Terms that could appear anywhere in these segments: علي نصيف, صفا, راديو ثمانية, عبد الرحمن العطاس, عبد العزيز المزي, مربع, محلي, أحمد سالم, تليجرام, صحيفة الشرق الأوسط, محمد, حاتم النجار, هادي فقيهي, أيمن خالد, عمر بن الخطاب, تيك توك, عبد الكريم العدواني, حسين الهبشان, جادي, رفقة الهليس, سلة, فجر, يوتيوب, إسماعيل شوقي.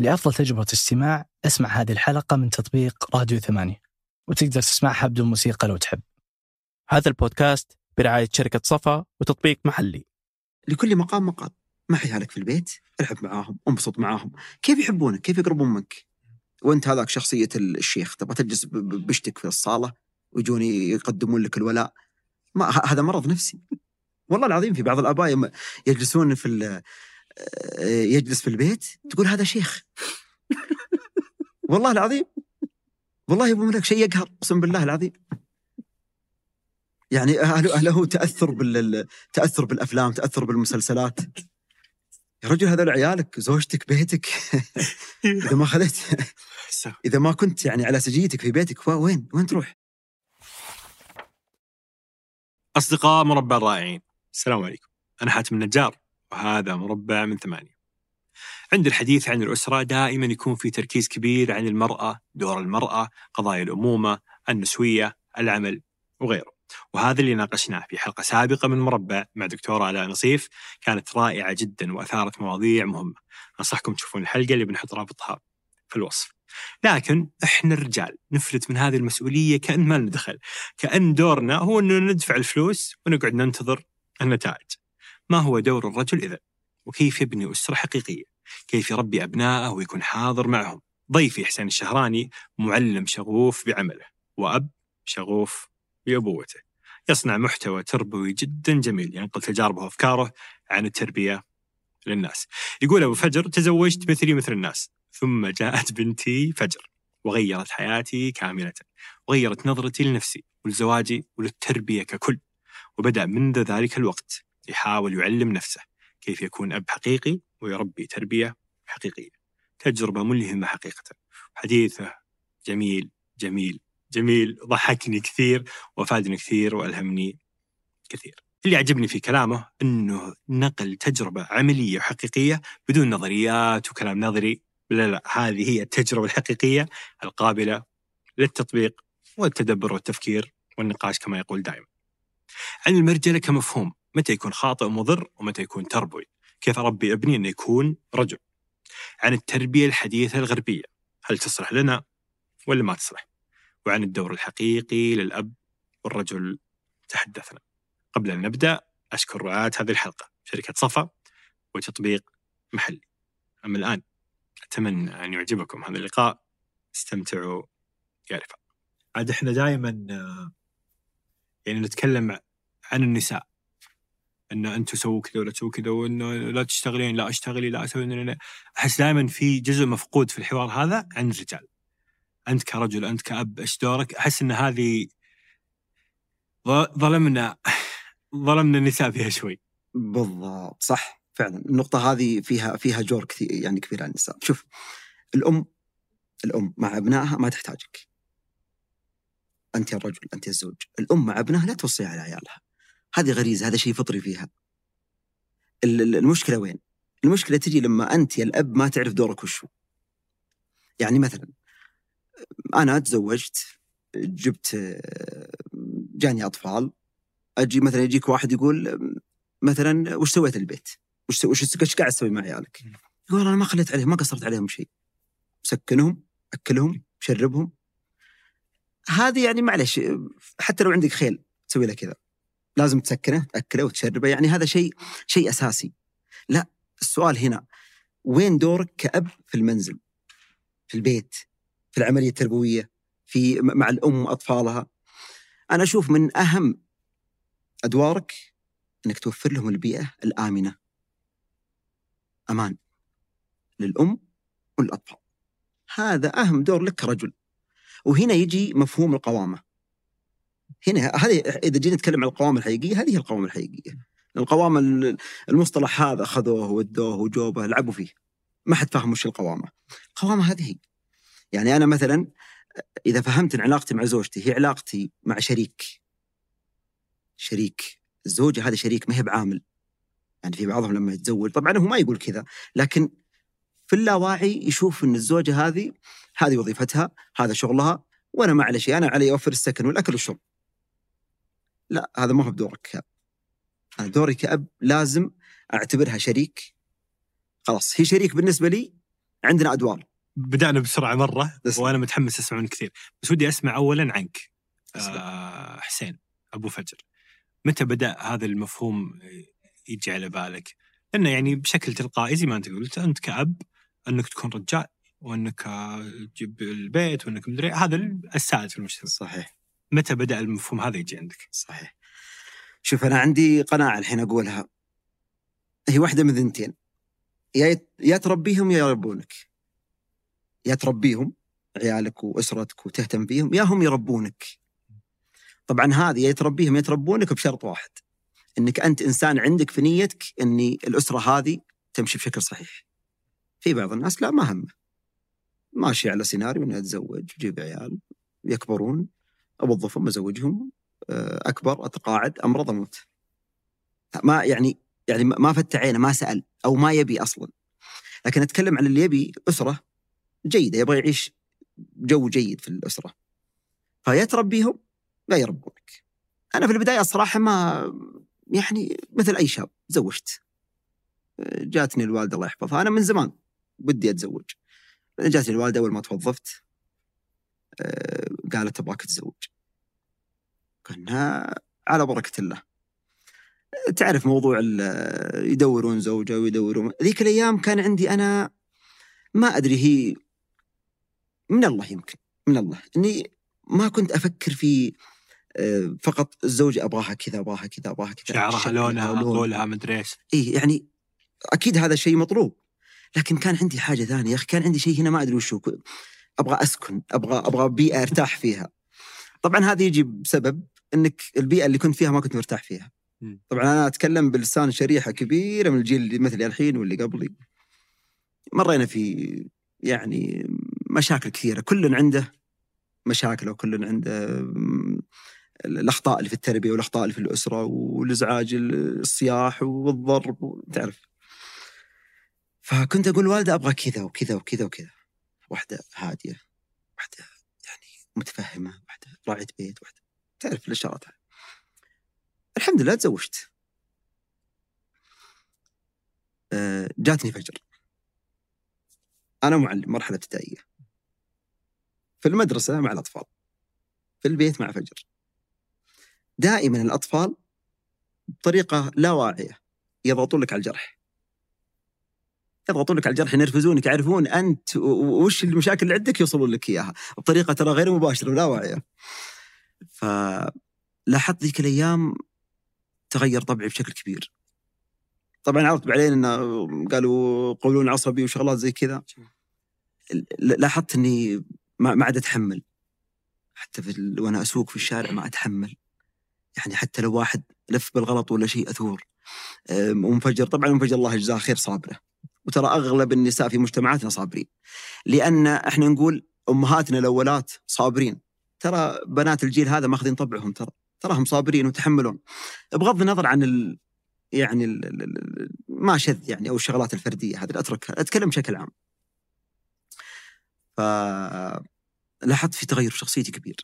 لأفضل تجربة استماع اسمع هذه الحلقة من تطبيق راديو ثمانية، وتقدر تسمعها بدون موسيقى لو تحب. هذا البودكاست برعاية شركة صفا وتطبيق محلي. لكل مقام مقام، ما حيالك في البيت العب معاهم، انبسط معاهم، كيف يحبونك كيف يقربون منك. وانت هذاك شخصية الشيخ تبغى تجلس بشتك في الصالة ويجوني يقدمون لك الولاء، ما هذا مرض نفسي والله العظيم. في بعض الآباء يجلسون يجلس في البيت تقول هذا شيخ والله العظيم، والله يبون لك شيء يقهر قسم بالله العظيم. يعني له تأثر بالأفلام، تأثر بالمسلسلات. يا رجل هذول عيالك، زوجتك، بيتك إذا ما كنت يعني على سجيتك في بيتك وين تروح؟ أصدقاء مربع الرائعين، السلام عليكم. أنا حاتم النجار وهذا مربع من ثمانية. عند الحديث عن الأسرة دائما يكون في تركيز كبير عن المرأة، دور المرأة، قضايا الأمومة، النسوية، العمل وغيره، وهذا اللي ناقشناه في حلقة سابقة من مربع مع دكتورة علي نصيف، كانت رائعة جدا وأثارت مواضيع مهمة. أنصحكم تشوفون الحلقة اللي بنحط رابطها في الوصف. لكن إحنا الرجال نفلت من هذه المسؤولية كأن ما ندخل، كأن دورنا هو أنه ندفع الفلوس ونقعد ننتظر النتائج. ما هو دور الرجل إذن؟ وكيف يبني أسرة حقيقية؟ كيف يربي أبنائه ويكون حاضر معهم؟ ضيفي حسين الشهراني معلم شغوف بعمله وأب شغوف بأبوته، يصنع محتوى تربوي جدا جميل ينقل تجاربه وأفكاره عن التربية للناس. يقول أبو فجر: تزوجت مثلي مثل الناس، ثم جاءت بنتي فجر وغيرت حياتي كاملة، وغيرت نظرتي لنفسي ولزواجي وللتربية ككل. وبدأ منذ ذلك الوقت يحاول يعلم نفسه كيف يكون أب حقيقي ويربي تربية حقيقية. تجربة ملهمة حقيقة. حديثه جميل جميل جميل، ضحكني كثير وفادني كثير وألهمني كثير. اللي عجبني في كلامه أنه نقل تجربة عملية وحقيقية بدون نظريات وكلام نظري. لا، هذه هي التجربة الحقيقية القابلة للتطبيق والتدبر والتفكير والنقاش كما يقول دائما. عن المرجلة كمفهوم، متى يكون خاطئ ومضر ومتى يكون تربوي، كيف أربي ابني أن يكون رجل. عن التربية الحديثة الغربية، هل تصلح لنا ولا ما تصلح. وعن الدور الحقيقي للأب والرجل تحدثنا. قبل أن نبدأ أشكر رعاة هذه الحلقة شركة صفا وتطبيق محلي. أما الآن أتمنى أن يعجبكم هذا اللقاء، استمتعوا يا رفاق. عاد إحنا دائما يعني نتكلم عن النساء إنه أنتوا سووا كذا ولا تسووا كذا، وإنه لا تشتغلين لا أشتغلي لا أسوي. أحس دائما في جزء مفقود في الحوار هذا عن الرجال. أنت كرجل، أنت كأب، إيش دورك؟ أحس إن هذه ظلمنا النساء فيها شوي. بالضبط، صح فعلا. النقطة هذه فيها جور كثير يعني كبير على النساء. شوف، الأم مع أبنائها ما تحتاجك أنت يا الرجل، أنت يا الزوج. الأم مع أبنائها لا توصي على عيالها، هذه غريزة، هذا شيء فطري فيها. المشكلة وين؟ المشكلة تجي لما أنت يا الأب ما تعرف دورك وشو. يعني مثلا أنا تزوجت، جاني أطفال، أجي مثلا يجيك واحد يقول مثلا وش سويت البيت؟ وش قاعد تسوي مع عيالك؟ يقول انا ما خليت عليهم، ما قصرت عليهم شيء، سكنهم، اكلهم، شربهم. هذه يعني معلش، حتى لو عندك خيل تسوي له كذا، لازم تسكنه تاكله وتشربه. يعني هذا شيء اساسي. لا، السؤال هنا وين دورك كأب في المنزل، في البيت، في العملية التربوية، في مع الأم واطفالها. انا اشوف من اهم ادوارك أنك توفر لهم البيئة الآمنة، أمان للأم والأطفال. هذا أهم دور لك رجل. وهنا يجي مفهوم القوامة. هنا هذه إذا جينا نتكلم عن القوامة الحقيقية، هذه القوامة الحقيقية. القوامة المصطلح هذا خذوه ودوه وجوبه لعبوا فيه، ما حد فاهم وش القوامة. القوامة هذه يعني أنا مثلا إذا فهمت إن علاقتي مع زوجتي هي علاقتي مع شريك الزوجة، هذا شريك ما هي بعامل. يعني في بعضهم لما يتزوج طبعا هو ما يقول كذا، لكن في اللاواعي يشوف أن الزوجة هذه وظيفتها، هذا شغلها، وأنا ما على شيء، أنا علي أوفر السكن والأكل والشرب. لا، هذا ما هو بدورك كأب. أنا دوري كأب لازم أعتبرها شريك، خلاص هي شريك بالنسبة لي، عندنا أدوار. بدأنا بسرعة مرة وأنا متحمس أسمع منك كثير، بس ودي أسمع أولاً عنك حسين أبو فجر. متى بدأ هذا المفهوم يجي على بالك؟ لأنه يعني بشكل تلقائي زي ما أنت قلت، أنت كأب أنك تكون رجال وأنك تجيب البيت وأنك مدري، هذا السائد في المجتمع. صحيح. متى بدأ المفهوم هذا يجي عندك؟ صحيح. شوف، أنا عندي قناعة الحين أقولها، هي واحدة من ذنتين، يا تربيهم يا يربونك. يا تربيهم عيالك وأسرتك وتهتم بيهم، يا هم يربونك. طبعا هذه يا تربيهم يا تربونك بشرط واحد، أنك أنت إنسان عندك في نيتك أن الأسرة هذه تمشي بشكل صحيح. في بعض الناس لا، ما همه، ماشي على سيناريو أنه أتزوج وجيب عيال يكبرون، أوظفهم أزوجهم، أكبر أتقاعد أمرض أموت، ما يعني ما فت عينه، ما سأل أو ما يبي أصلا. لكن أتكلم عن اللي يبي أسرة جيدة، يبغى يعيش جو جيد في الأسرة، فيا تربيهم لا يربونك. أنا في البداية الصراحة ما يعني مثل أي شاب زوجت، جاتني الوالدة الله يحفظها، أنا من زمان بدي أتزوج، جاتني الوالدة أول ما توظفت قالت أبغاك تتزوج، قلنا على بركة الله. تعرف موضوع يدورون زوجة ويدورون، ذيك الأيام كان عندي أنا ما أدري، هي من الله، يمكن من الله، أني ما كنت أفكر في فقط الزوجة أبغاها كذا أبغاها كذا أبغاها كذا، شعرها لونها طولها مدريس، إيه يعني أكيد هذا شيء مطلوب، لكن كان عندي حاجة ثانية يا أخي، كان عندي شيء هنا ما أدري وشو، أبغى أسكن، أبغى بيئة أرتاح فيها. طبعا هذا يجي بسبب أنك البيئة اللي كنت فيها ما كنت مرتاح فيها. طبعا أنا أتكلم بلسان شريحة كبيرة من الجيل اللي مثلي الحين واللي قبلي، مرينا في يعني مشاكل كثيرة، كل عنده مشاكل وكل عنده الأخطاء اللي في التربية والأخطاء اللي في الأسرة والإزعاج الصياح والضرب، تعرف. فكنت أقول والدة أبغى كذا وكذا وكذا وكذا، واحدة هادية، واحدة يعني متفهمة، واحدة راعية بيت، واحدة تعرف الإشارات. الحمد لله تزوجت. جاتني فجر، أنا معلم مرحلة ابتدائية، في المدرسة مع الأطفال، في البيت مع فجر. دائما الأطفال بطريقة لا واعية يضغطون لك على الجرح، يضغطون لك على الجرح، ينرفزونك، يعرفون أنت وش المشاكل اللي عندك، يوصلون لك إياها بطريقة ترى غير مباشرة ولا واعية. فلاحظت ذيك الأيام تغير طبعي بشكل كبير. طبعا عرفت بعدين أنه قالوا قولون عصبي وشغلات زي كذا، لاحظت أني ما عاد أتحمل، حتى وأنا أسوق في الشارع ما أتحمل، يعني حتى لو واحد لف بالغلط ولا شيء أثور. ومفجر طبعا، مفجر الله يجزاه خير صابرة، وترى أغلب النساء في مجتمعاتنا صابرين، لأن إحنا نقول أمهاتنا الأولات صابرين، ترى بنات الجيل هذا ماخذين طبعهم، تراهم صابرين وتحملون، بغض النظر عن ما شذ يعني، أو الشغلات الفردية هذه أتركها، أتكلم بشكل عام. فلاحظت في تغير في شخصيتي كبير،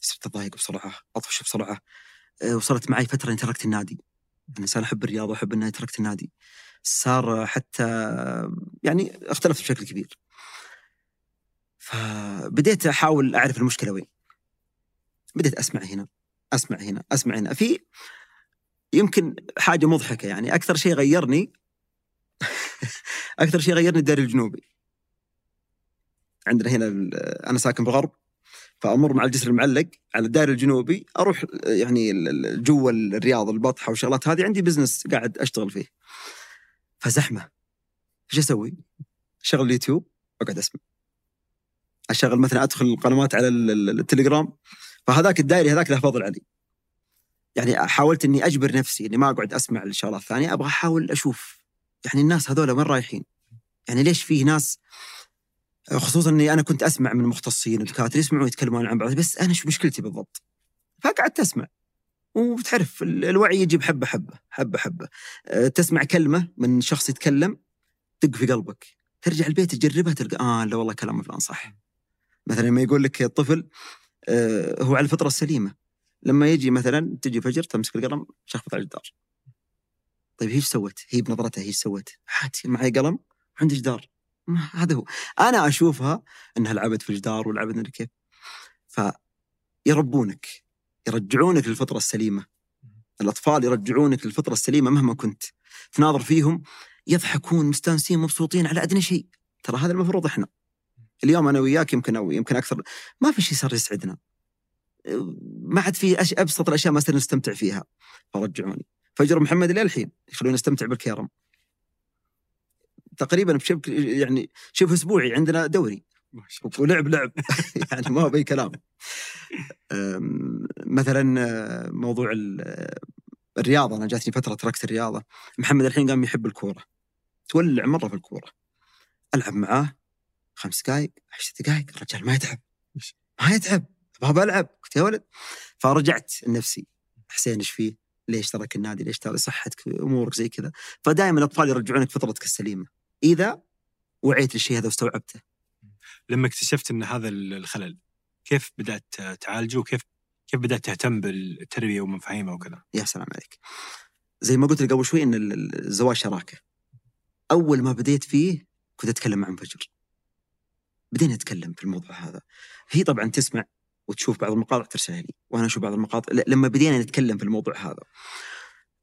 صرت أضايق بسرعة، أطفش بسرعة. وصلت معي فترة إني تركت النادي، أنا إنسان أحب الرياضة وأحب إني تركت النادي، صار حتى يعني اختلفت بشكل كبير. فبديت أحاول أعرف المشكلة وين، بديت أسمع هنا. في يمكن حاجة مضحكة يعني، أكثر شيء غيرني الدرب الجنوبي عندنا هنا، أنا ساكن بالغرب، فأمر مع الجسر المعلق على الدائري الجنوبي، أروح يعني جوا الرياض البطحة وشغلات هذه، عندي بزنس قاعد أشتغل فيه، فزحمة، شو أسوي؟ شغل اليوتيوب وقعد أسمع، أشغل مثلا أدخل القنوات على التليجرام، فهذاك الدائري هذاك له فضل علي، يعني حاولت أني أجبر نفسي أني ما أقعد أسمع الشغلات الثانية، أبغى أحاول أشوف يعني الناس هذول وين رايحين، يعني ليش فيه ناس، خصوصاً أني أنا كنت أسمع من مختصين ودكاترة يسمعون يتكلمون عن بعض، بس أنا شو مشكلتي بالضبط؟ فقعدت أسمع، وتعرف الوعي يجي بحبة حبة حبة حبة، تسمع كلمة من شخص يتكلم تدق في قلبك، ترجع البيت تجربها تلقى لا والله كلامه فلان صح. مثلاً لما يقول لك الطفل هو على الفطرة السليمة، لما يجي مثلاً تجي فجر تمسك القلم تشخبط على الجدار، طيب هي شو سوت؟ هي بنظرتها هي شو سوت؟ عادي، معي قلم وعندي جدار، هذا هو. أنا أشوفها أنها لعبت في الجدار ولعبت مدري كيف. فيربونك، يرجعونك للفطرة السليمة. الأطفال يرجعونك للفطرة السليمة مهما كنت. تناظر فيهم يضحكون مستانسين مبسوطين على أدنى شيء. ترى هذا المفروض. إحنا اليوم أنا وياك يمكن أو يمكن أكثر ما في شيء صار يسعدنا، ما عاد في أبسط الأشياء ما صرنا نستمتع فيها. فرجعوني فجر محمد إلى الحين يخلونا نستمتع بالكيرم تقريبا بشبك يعني شبه أسبوعي. عندنا دوري ولعب لعب يعني ما هو بأي كلام. مثلا موضوع الرياضة، أنا جاتني فترة تركت الرياضة. محمد الحين قام يحب الكورة، تولع مرة في الكورة. ألعب معاه 5 دقائق 10 دقائق، الرجال ما يتعب. بابا ألعب. قلت يا ولد. فرجعت لنفسي، حسين إيش فيه؟ ليش ترك النادي؟ ليش ترى صحتك أمورك زي كذا؟ فدائما الأطفال يرجعونك فطرتك السليمة إذا وعيت للشيء هذا واستوعبته. لما اكتشفت أن هذا الخلل كيف بدأت تعالجه وكيف بدأت تهتم بالتربية ومفاهيمها وكذا؟ يا سلام عليك. زي ما قلت لك قبل شوي أن الزواج شراكة. أول ما بديت فيه كنت أتكلم عن فجر، بدينا نتكلم في الموضوع هذا. هي طبعا تسمع وتشوف بعض المقاطع ترسلها لي، وأنا أشوف بعض المقاطع. لما بدينا نتكلم في الموضوع هذا،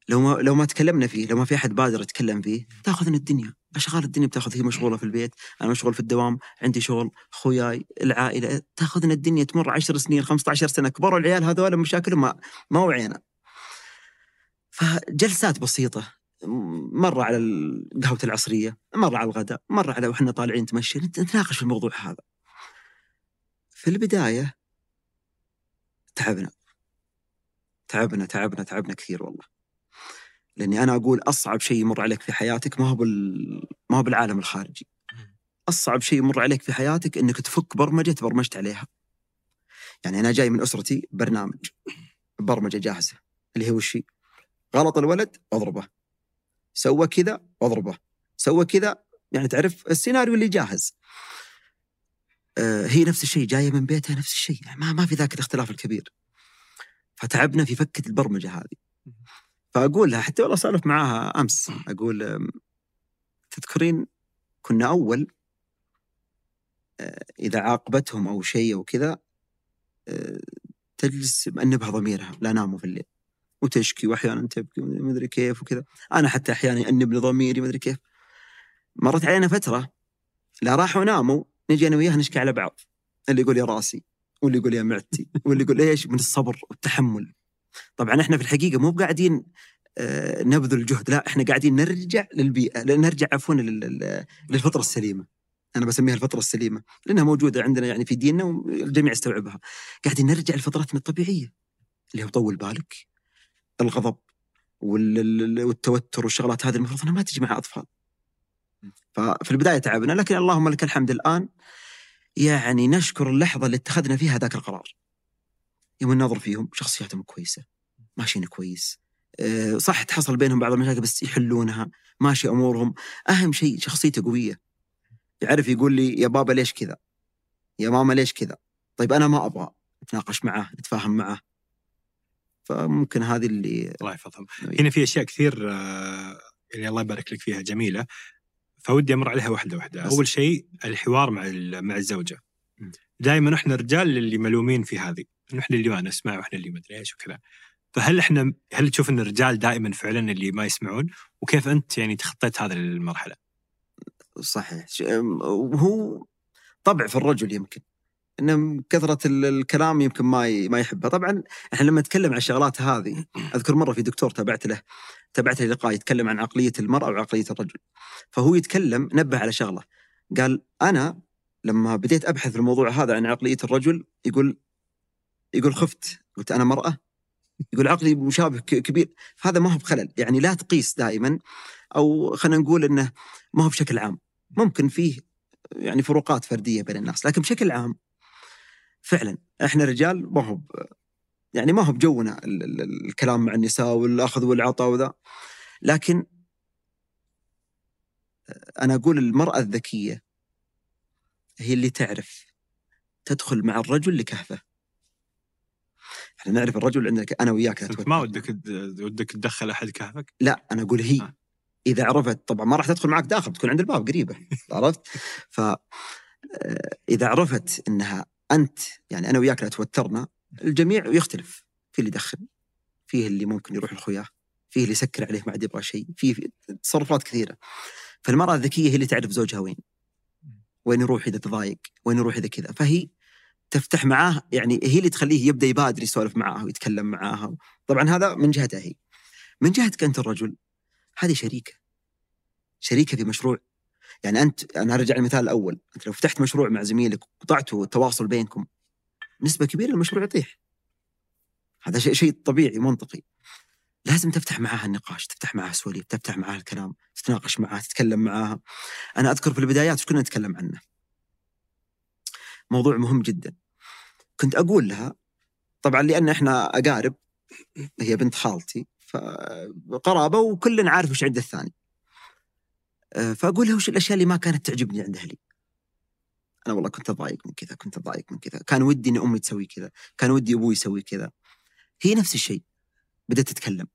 لو ما تكلمنا فيه، لو ما في أحد بادر يتكلم فيه، تأخذنا الدنيا. أشغال الدنيا بتأخذ، هي مشغولة في البيت، أنا مشغول في الدوام، عندي شغل، خوياي، العائلة، تأخذنا الدنيا. تمر 10 سنين 15 سنة، كبروا العيال هذول مشاكلهم ما وعينا. فجلسات بسيطة، مرة على القهوة العصرية، مرة على الغداء، مرة على وحنا طالعين نتمشى، نتناقش في الموضوع هذا. في البداية تعبنا كثير والله. لأني أنا أقول أصعب شيء يمر عليك في حياتك ما هو بالعالم الخارجي. أصعب شيء يمر عليك في حياتك إنك تفك برمجة تبرمجت عليها. يعني أنا جاي من أسرتي برنامج برمجة جاهزة، اللي هو الشيء غلط الولد أضربه، سوى كذا واضربه، سوى كذا، يعني تعرف السيناريو اللي جاهز. هي نفس الشيء، جاية من بيتها نفس الشيء، يعني ما في ذاك الاختلاف الكبير. فتعبنا في فكة البرمجة هذه. فأقول لها، حتى والله سالف معاها أمس، أقول تذكرين كنا أول إذا عاقبتهم أو شيء أو كذا تجلس مأنبها ضميرها، لا ناموا في الليل وتشكي وأحيانا تبكي ما أدري كيف وكذا. أنا حتى أحيانا يأنب لي ضميري ما أدري كيف. مرت علينا فترة لا راحوا ناموا، نجي أنا وياها نشكي على بعض، اللي يقول يا راسي واللي يقول يا معدتي واللي يقول إيش، من الصبر والتحمل. طبعا إحنا في الحقيقة مو قاعدين نبذل جهد، لا إحنا قاعدين نرجع للبيئة، نرجع عفوا للفطرة السليمة. أنا بسميها الفطرة السليمة لأنها موجودة عندنا يعني في ديننا والجميع يستوعبها. قاعدين نرجع لفطرتنا الطبيعية اللي هو طول بالك، الغضب والتوتر والشغلات هذه المفروض أنا ما تجي مع أطفال. ففي البداية تعبنا، لكن اللهم لك الحمد الآن يعني نشكر اللحظة اللي اتخذنا فيها ذاك القرار. يوم النظر فيهم شخصياتهم كويسة، ماشيين كويس، صح تحصل بينهم بعض المشاكل بس يحلونها، ماشي أمورهم. أهم شيء شخصيته قوية، يعرف يقول لي يا بابا ليش كذا، يا ماما ليش كذا، طيب أنا ما أبغى. نتناقش معه، نتفاهم معه. فممكن هذه اللي الله يحفظهم. هنا في أشياء كثير اللي الله يبارك لك فيها جميلة، فودي أمر عليها واحدة واحدة. أول شيء الحوار مع الزوجة. دائما إحنا رجال اللي ملومين في هذه، إحنا اللي ما نسمع وإحنا اللي ما أدري إيش وكذا. فهل إحنا تشوف إن الرجال دائما فعلا اللي ما يسمعون، وكيف أنت يعني تخطيت هذه المرحلة؟ صحيح، هو طبع في الرجل يمكن إن كثرة الكلام يمكن ما يحبها. طبعا إحنا لما نتكلم عن الشغلات هذه، أذكر مرة في دكتور تابعت له لقاء يتكلم عن عقلية المرأة وعقلية الرجل. فهو يتكلم نبه على شغلة، قال أنا لما بديت أبحث في الموضوع هذا عن عقلية الرجل، يقول خفت، قلت أنا مرأة، يقول عقلي مشابه كبير. فهذا ما هو بخلل، يعني لا تقيس دائما، أو خلينا نقول إنه ما هو بشكل عام. ممكن فيه يعني فروقات فردية بين الناس، لكن بشكل عام فعلا إحنا رجال ما هو بجونا الكلام مع النساء والأخذ والعطاء وذا. لكن أنا أقول المرأة الذكية هي اللي تعرف تدخل مع الرجل لكهفة. احنا نعرف الرجل عندنا، أنا وياك ما ودك تدخل أحد كهفك. لا أنا أقول هي إذا عرفت طبعا ما راح تدخل معك داخل، تكون عند الباب قريبة، عرفت؟ فإذا عرفت إنها أنت يعني أنا وياك لا توترنا، الجميع يختلف، في اللي يدخن، فيه اللي ممكن يروح لخوياه، فيه اللي يسكر عليه ما عاد يبغى شيء، فيه تصرفات كثيرة. فالمرأة الذكية هي اللي تعرف زوجها وين يروح إذا تضايق، وين يروح إذا كذا، فهي تفتح معاه، يعني هي اللي تخليه يبدأ يبادر يسولف معاها ويتكلم معاها. طبعا هذا من جهتها هي. من جهتك أنت الرجل، هذه شريكة في مشروع. يعني أنت، أنا أرجع للمثال الأول، أنت لو فتحت مشروع مع زميلك وقطعته التواصل بينكم، نسبة كبيرة المشروع يطيح. هذا شيء طبيعي منطقي. لازم تفتح معاها النقاش، تفتح معاها سواليف، تفتح معاها الكلام، تتناقش معاها، تتكلم معاها. أنا أذكر في البدايات كنا نتكلم عنه، موضوع مهم جدا. كنت أقول لها، طبعا لأن إحنا أقارب، هي بنت خالتي فقرابة وكلنا عارف وش عند الثاني، فأقول لها وش الأشياء اللي ما كانت تعجبني عند أهلي. أنا والله كنت أضايق من كذا، كنت أضايق من كذا، كان ودي إن أمي تسوي كذا، كان ودي أبوي يسوي كذا. هي نفس الشيء، بدأت تتكلم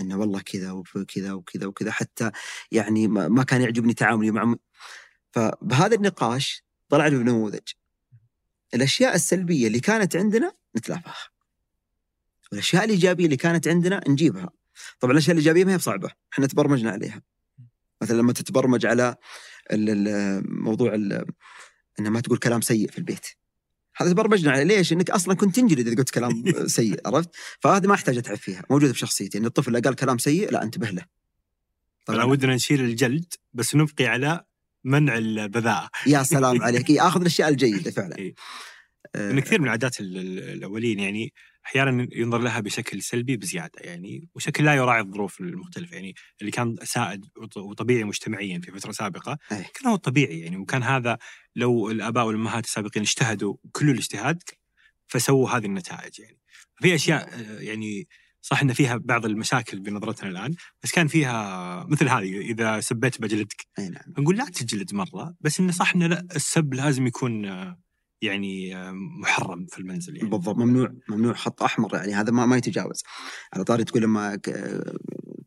إنه والله كذا وكذا وكذا وكذا، حتى يعني ما كان يعجبني تعاملي مع أمي. فبهذا النقاش طلع لي نموذج، الأشياء السلبية اللي كانت عندنا نتلافاها، والأشياء الإيجابية اللي كانت عندنا نجيبها. طبعا الأشياء الإيجابية ما هي بصعبة، إحنا تبرمجنا عليها. مثلا لما تتبرمج على الموضوع إن ما تقول كلام سيء في البيت، هذا تبرمجنا عليه. ليش؟ إنك أصلا كنت تنجلد إذا قلت كلام سيء، عرفت؟ فهذا ما احتاج أتعب فيها، موجودة في شخصيتي. إن الطفل إذا قال كلام سيء لا انتبه له. طبعا ودنا نشيل الجلد بس نبقي على منع البذاءة. يا سلام عليك، آخذ الأشياء الجيدة فعلا. إن كثير من العادات الأولين يعني أحياناً ينظر لها بشكل سلبي بزيادة، يعني وشكل لا يراعي الظروف المختلفة. يعني اللي كان سائد وطبيعي مجتمعياً في فترة سابقة كان هو الطبيعي يعني، وكان هذا لو الآباء والأمهات السابقين اجتهدوا كل الاجتهاد فسووا هذه النتائج. يعني في أشياء يعني صح إن فيها بعض المشاكل بنظرتنا الآن، بس كان فيها مثل هذه، إذا سبيت بجلدك. نقول لا تجلد مرة، بس إنه صح إن لا، السب لازم يكون يعني محرم في المنزل يعني. بالضبط، ممنوع خط أحمر، يعني هذا ما يتجاوز. على طاري تقول لما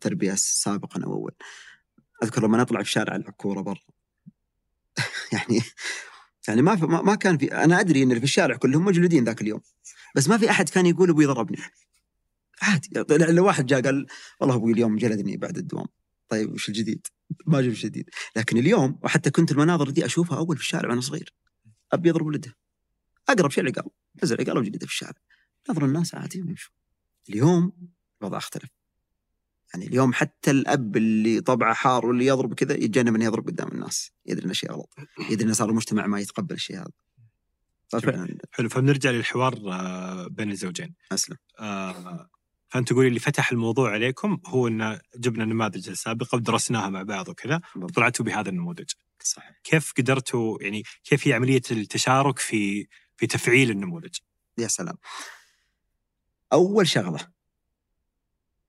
تربية سابقا أو أول، أذكر لما نطلع في الشارع ألعب كورة برا يعني ما كان في، أنا أدري إن في الشارع كلهم مجلدين ذاك اليوم، بس ما في أحد كان يقول أبوي ضربني عادي. لو واحد جاء قال والله أبوي اليوم جلدني بعد الدوام، طيب وش الجديد؟ ما جاب جديد. لكن اليوم، وحتى كنت المناظر دي أشوفها أول في الشارع وأنا صغير، أبي يضرب ولده، أقرب شيء العقال، نزل عقال وجلده في الشارع، نظر الناس عادي ويمشوا. اليوم الوضع اختلف، يعني اليوم حتى الأب اللي طبعه حار واللي يضرب كذا يتجنب أن يضرب قدام الناس، يدري أن شيء غلط، يدري أن صار المجتمع ما يتقبل الشيء هذا. حلو، فبنرجع للحوار بين الزوجين. أسلم. فأنت تقولي اللي فتح الموضوع عليكم هو أن جبنا النماذج السابقة ودرسناها مع بعض وكذا، وطلعتوا بهذا النموذج. صحيح. كيف قدرتوا، يعني كيف هي عملية التشارك في تفعيل النموذج؟ يا سلام. أول شغلة،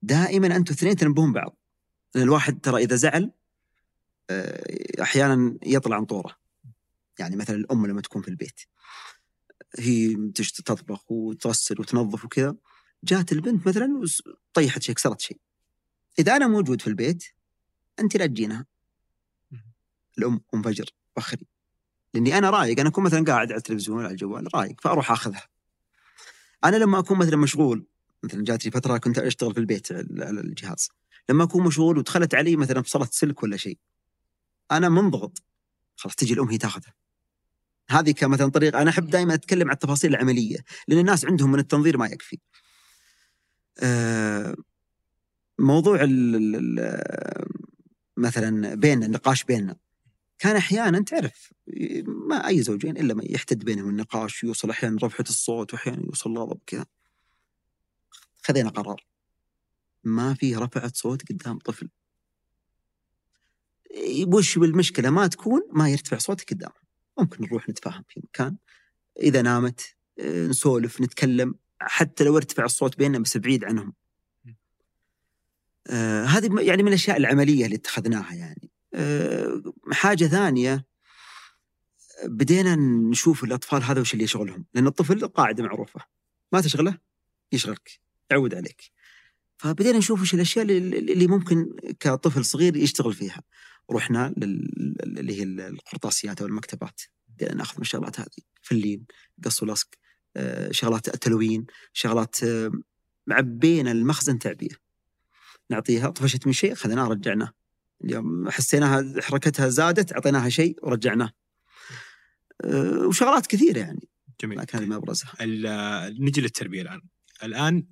دائما أنتوا اثنين تنبهون بعض، لأن الواحد ترى إذا زعل أحيانا يطلع عن طوره. يعني مثلا الأم لما تكون في البيت هي تطبخ وتغسل وتنظف وكذا، جات البنت مثلا وطيحت شيء، كسرت شيء، إذا أنا موجود في البيت أنت لا تجينها. الأم أم فجر وأخري، لأني أنا رايق، أنا أكون مثلا قاعد على التلفزيون على الجوال رايق، فأروح أخذها. أنا لما أكون مثلا مشغول، مثلا جاتني فترة كنت أشتغل في البيت على الجهاز، لما أكون مشغول ودخلت علي مثلا فصلت سلك ولا شيء، أنا منضغط، خلاص تجي الأم هي تأخذها. هذه كمثلا طريقة. أنا أحب دائما أتكلم عن التفاصيل العملية، لأن الناس عندهم من التنظير ما يكفي. موضوع مثلا بيننا، النقاش بيننا، كان أحياناً تعرف ما أي زوجين إلا ما يحتد بينهم النقاش، يوصل أحياناً رفعة الصوت وأحياناً يوصل لغضب كذا. خذينا قرار، ما في رفعة صوت قدام طفل. وش بالمشكلة ما تكون، ما يرتفع صوتك قدام، ممكن نروح نتفاهم في مكان، إذا نامت نسولف نتكلم، حتى لو ارتفع الصوت بيننا بس بعيد عنهم. هذه يعني من الأشياء العملية اللي اتخذناها. يعني حاجة ثانية، بدينا نشوف الأطفال هذا وش اللي يشغلهم، لأن الطفل قاعدة معروفة، ما تشغله يشغلك، يعود عليك. فبدينا نشوف وش الأشياء اللي ممكن كطفل صغير يشتغل فيها. رحنا اللي هي القرطاسيات أو المكتبات، بدينا نأخذ من الشغلات هذه، فلين، قص ولصق، شغلات التلوين، شغلات عبينا المخزن تعبئة، نعطيها طفشت من شيء خذناه رجعناه، اليوم حسيناها حركتها زادت أعطيناها شيء ورجعناه، وشغلات كثيرة يعني. جميل. لكن هذه ما أبرزها. نجي للتربية الآن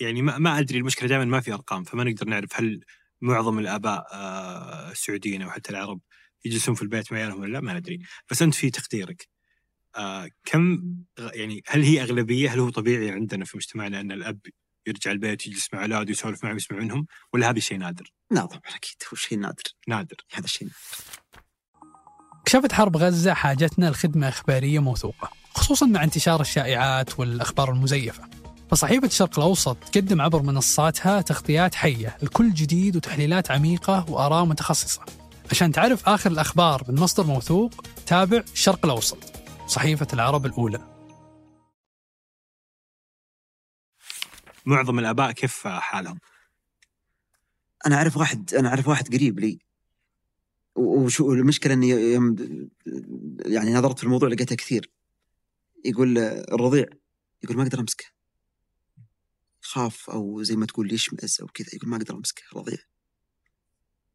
يعني ما أدري، المشكلة دائما ما في أرقام، فما نقدر نعرف هل معظم الآباء السعوديين أو حتى العرب يجلسون في البيت مع عيالهم ولا لا، ما ندري. بس أنت في تقديرك كم يعني، هل هي أغلبية، هل هو طبيعي عندنا في مجتمعنا أن الأب يرجع البيت يجلس مع أولاده يسولف معهم يسمع منهم، ولا هذا شيء نادر؟ لا طبعا أكيد هو شيء نادر. هذا الشيء كشفت حرب غزة حاجتنا لخدمة إخبارية موثوقة، خصوصاً مع انتشار الشائعات والأخبار المزيفة. فصحيفة الشرق الأوسط تقدم عبر منصاتها تغطيات حية لكل جديد وتحليلات عميقة وآراء متخصصة. عشان تعرف آخر الأخبار من مصدر موثوق، تابع الشرق الأوسط، صحيفة العرب الأولى. معظم الآباء كيف حالهم؟ أنا أعرف واحد قريب لي، وشو المشكلة أني يعني نظرت في الموضوع لقيتها كثير. يقول الرضيع، يقول ما أقدر أمسكه، خاف أو زي ما تقول يشمئز أو كذا، يقول ما أقدر أمسكه رضيع.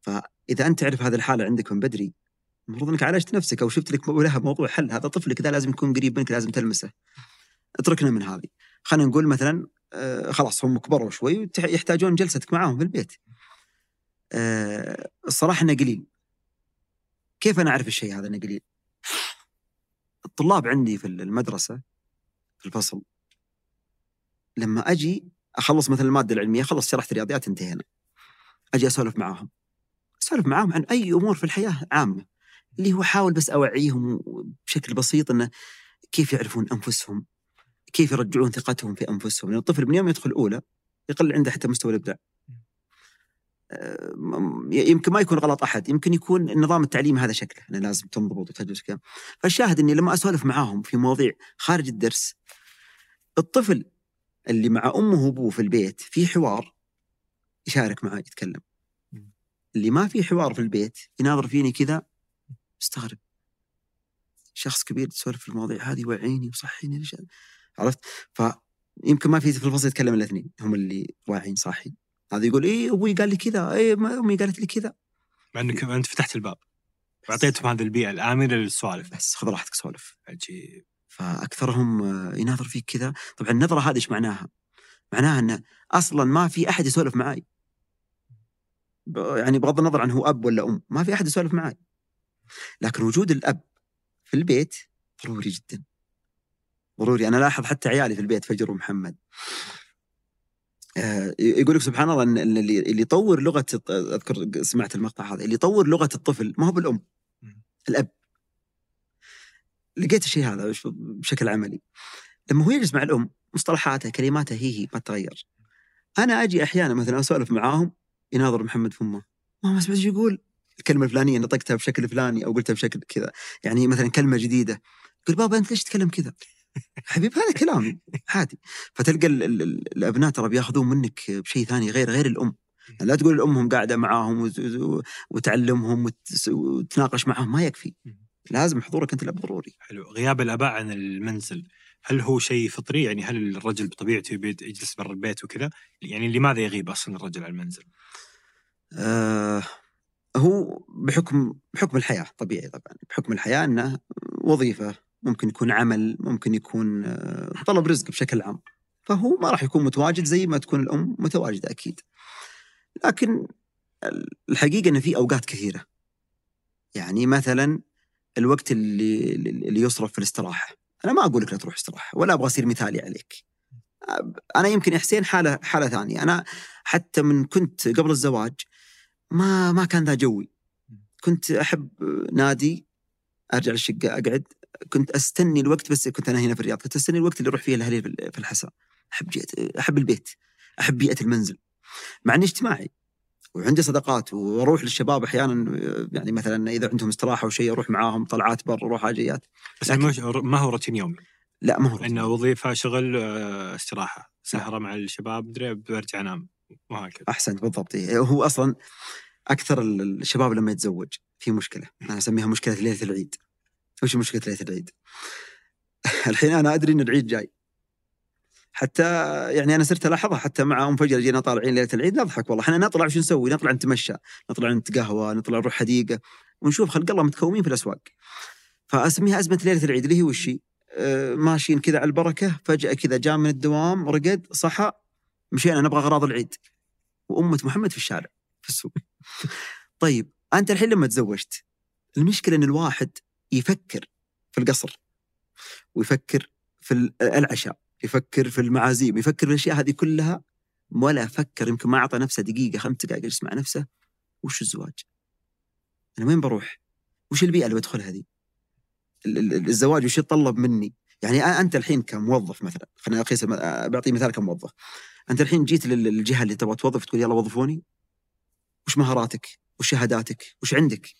فإذا أنت تعرف هذه الحالة عندك من بدري، المفروض أنك عالجت نفسك أو شفت لك لها موضوع حل. هذا طفلك، ده لازم يكون قريب منك، لازم تلمسه. اتركنا من هذه، خلينا نقول مثلا خلاص هم كبروا شوي ويحتاجون جلستك معهم في البيت. الصراحة أنا قليل. كيف أنا أعرف الشيء هذا أنا قليل؟ الطلاب عندي في المدرسة في الفصل، لما أجي أخلص مثلا المادة العلمية، خلص شرحت رياضيات انتهينا، أجي أسولف معاهم عن أي أمور في الحياة عامة، اللي هو حاول بس أوعيهم بشكل بسيط أنه كيف يعرفون أنفسهم، كيف يرجعون ثقتهم في أنفسهم. لأن الطفل من يوم يدخل أولى يقل عنده حتى مستوى الإبداع. يمكن ما يكون غلط أحد، يمكن يكون النظام التعليمي هذا شكله أنا لازم تنضبط وتجلس كذا. فالشاهد أني لما أسولف معاهم في مواضيع خارج الدرس، الطفل اللي مع أمه وأبوه في البيت في حوار يشارك معاه يتكلم، اللي ما في حوار في البيت يناظر فيني كذا مستغرب، شخص كبير تسولف في المواضيع هذه، واعيني وصحيني ليش، عرفت؟ فيمكن ما في الفصل يتكلم الاثنين، هم اللي واعين صاحين، هذا يقول إيه أبوي قال لي كذا، إيه أمي قالت لي كذا، مع أنك أنت فتحت الباب وعطيتهم هذه البيئة الآمنة للسوالف. بس خذ راحتك سولف. عجيب. فأكثرهم يناظر فيك كذا. طبعا النظرة هذه إيش معناها؟ معناها أن أصلا ما في أحد يسولف معاي، يعني بغض النظر عن هو أب ولا أم، ما في أحد يسولف معاي. لكن وجود الأب في البيت ضروري جدا، ضروري. أنا لاحظ حتى عيالي في البيت، فجر ومحمد، يقول لك سبحان الله، اللي يطور لغة، أذكر سمعت المقطع هذا، اللي يطور لغة الطفل ما هو بالأم، الأب. لقيت الشيء هذا بشكل عملي، لما هو يجلس مع الأم مصطلحاتها كلماتها هي ما تتغير. أنا أجي أحيانا مثلا أسولف معاهم، يناظر محمد فمه، ما سمعت يقول الكلمة الفلانية نطقتها بشكل فلاني أو قلتها بشكل كذا، يعني مثلا كلمة جديدة، يقول بابا أنت ليش تتكلم كذا؟ حبيب هذا كلامي عادي. فتلقى الأبناء ترى بياخذون منك بشيء ثاني غير الأم. لا تقول الأمهم قاعدة معاهم وتعلمهم وتناقش معهم، ما يكفي، لازم حضورك أنت الأب ضروري. حلو. غياب الآباء عن المنزل هل هو شيء فطري؟ يعني هل الرجل بطبيعته يجلس برا البيت وكذا؟ يعني لماذا يغيب أصلا الرجل عن المنزل؟ هو بحكم الحياة، طبيعي طبعا، بحكم الحياة أنه وظيفة، ممكن يكون عمل، ممكن يكون طلب رزق بشكل عام، فهو ما راح يكون متواجد زي ما تكون الأم متواجدة أكيد. لكن الحقيقة أنه في أوقات كثيرة، يعني مثلا الوقت اللي يصرف في الاستراحة. أنا ما أقول لك لا تروح استراحة، ولا أبغى أصير مثالي عليك. أنا يمكن حسين حالة ثانية. أنا حتى من كنت قبل الزواج ما كان ذا جوي، كنت أحب نادي، أرجع للشقة أقعد، كنت أستني الوقت. بس كنت أنا هنا في الرياض، كنت أستني الوقت اللي أروح فيه لأهلي في الحساء. أحب البيت، أحب بيئة المنزل، مع أني اجتماعي وعندي صداقات، وأروح للشباب أحيانا، يعني مثلا إذا عندهم استراحة أو شيء أروح معاهم طلعات بر، أروح حاجيات. بس ما هو روتين يومي؟ لا ما هو روتين، إنه وظيفة، شغل، استراحة، سهرة مع الشباب، دريب، برجع أنام. وهكذا. أحسنت بالضبط. هو أصلا أكثر الشباب لما يتزوج في مشكلة، أنا أسميها مشكلة ليلة العيد. وش مشكلة ليلة العيد؟ الحين أنا أدري أن العيد جاي، حتى يعني أنا صرت ألاحظها حتى مع أم فجر، جينا طالعين ليلة العيد نضحك والله. إحنا نطلع وش نسوي؟ نطلع نتمشى، نطلع نتقهوى، نطلع نروح حديقة ونشوف خلق الله متكومين في الأسواق. فأسميها أزمة ليلة العيد، اللي هي وشي ماشيين كذا على البركة، فجأة كذا جاء من الدوام، رقد، صحى، مشينا نبغى أغراض العيد، وأمة محمد في الشارع في السوق. طيب أنت الحين لما تزوجت، المشكلة إن الواحد يفكر في القصر، ويفكر في العشاء، يفكر في المعازيم، يفكر في الأشياء هذه كلها، ولا فكر يمكن ما أعطى نفسه دقيقة 5 دقائق يسمع نفسه، وش الزواج؟ أنا وين بروح؟ وش البيئة اللي بدخل هذه؟ الزواج وش يتطلب مني؟ يعني أنت الحين كموظف مثلا، خلينا أقيس، بعطي مثال كموظف، أنت الحين جيت للجهة اللي تبغى توظف، تقول يلا وظفوني، وش مهاراتك؟ وش شهاداتك؟ وش عندك؟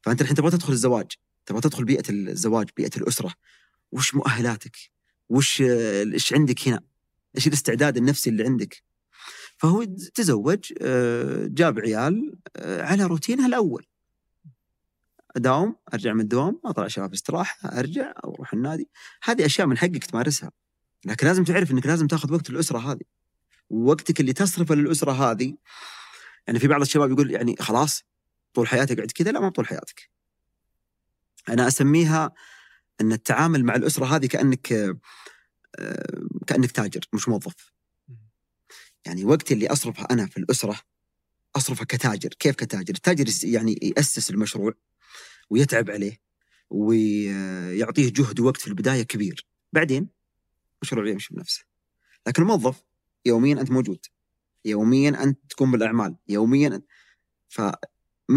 فأنت الحين تبغى تدخل الزواج، تبغى تدخل بيئة الزواج، بيئة الأسرة، وش مؤهلاتك؟ وش عندك هنا؟ إيش الاستعداد النفسي اللي عندك؟ فهو تزوج، جاب عيال، على روتينها الأول، أداوم، أرجع من الدوام، أطلع شباب استراحة، أرجع أو أروح النادي. هذه أشياء من حقك تمارسها، لكن لازم تعرف أنك لازم تأخذ وقت للأسرة هذه، ووقتك اللي تصرفه للأسرة هذه. يعني في بعض الشباب يقول يعني خلاص طول حياتك قاعد كذا، لا، ما طول حياتك. أنا أسميها أن التعامل مع الأسرة هذه كأنك تاجر مش موظف. يعني وقت اللي أصرفها أنا في الأسرة أصرفها كتاجر. كيف كتاجر؟ التاجر يعني يأسس المشروع ويتعب عليه ويعطيه جهد ووقت في البداية كبير، بعدين مشروع يمشي بنفسه. لكن الموظف يوميا أنت موجود، يوميا أنت تقوم بالأعمال، يوميا فما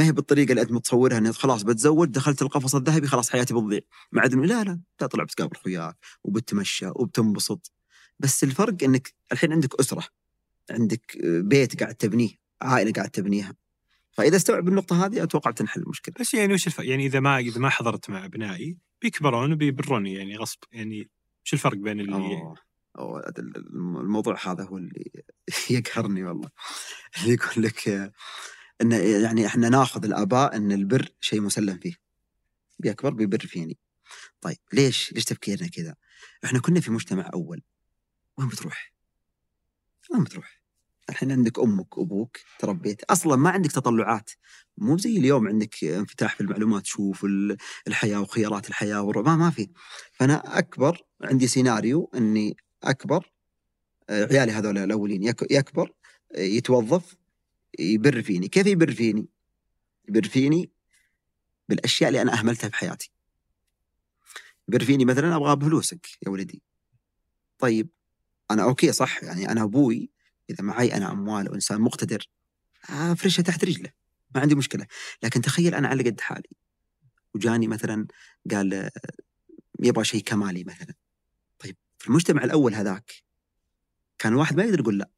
هي بالطريقة اللي أنت متصورها أنه خلاص بتزوج، دخلت القفص الذهبي، خلاص حياتي بتضيع. مع أنه لا، تطلع بتقابل خوياك وبتمشى وبتنبسط، بس الفرق أنك الحين عندك أسرة، عندك بيت قاعد تبنيه، عائلة قاعد تبنيها. فإذا استوعب النقطة هذه أتوقع تنحل المشكلة. بس يعني وش الفرق؟ يعني إذا ما حضرت مع أبنائي بيكبرون وبيبروني يعني غصب. يعني وش الفرق بين اللي الموضوع هذا هو اللي يقهرني والله، اللي يقول لك إن يعني إحنا ناخذ الآباء إن البر شيء مسلم فيه، بيكبر بيبر فيني. طيب ليش تفكيرنا كذا؟ إحنا كنا في مجتمع أول، وين بتروح؟ الحين عندك أمك وأبوك، تربيت، أصلاً ما عندك تطلعات، مو زي اليوم عندك انفتاح في المعلومات، شوف الحياة وخيارات الحياة ما في. فأنا أكبر عندي سيناريو أني أكبر، عيالي هذول الأولين يكبر، يتوظف، يبر فيني. كيف يبر فيني؟ يبر فيني بالأشياء اللي أنا أهملتها بحياتي. يبر فيني مثلاً أبغى بفلوسك يا ولدي. طيب أنا أوكي صح، يعني أنا أبوي إذا معي أنا أموال وإنسان مقتدر أفرشها تحت رجله، ما عندي مشكلة. لكن تخيل أنا على قد حالي، وجاني مثلا قال يبغى شيء كمالي مثلا. طيب في المجتمع الأول هذاك كان واحد ما يقدر يقول لا.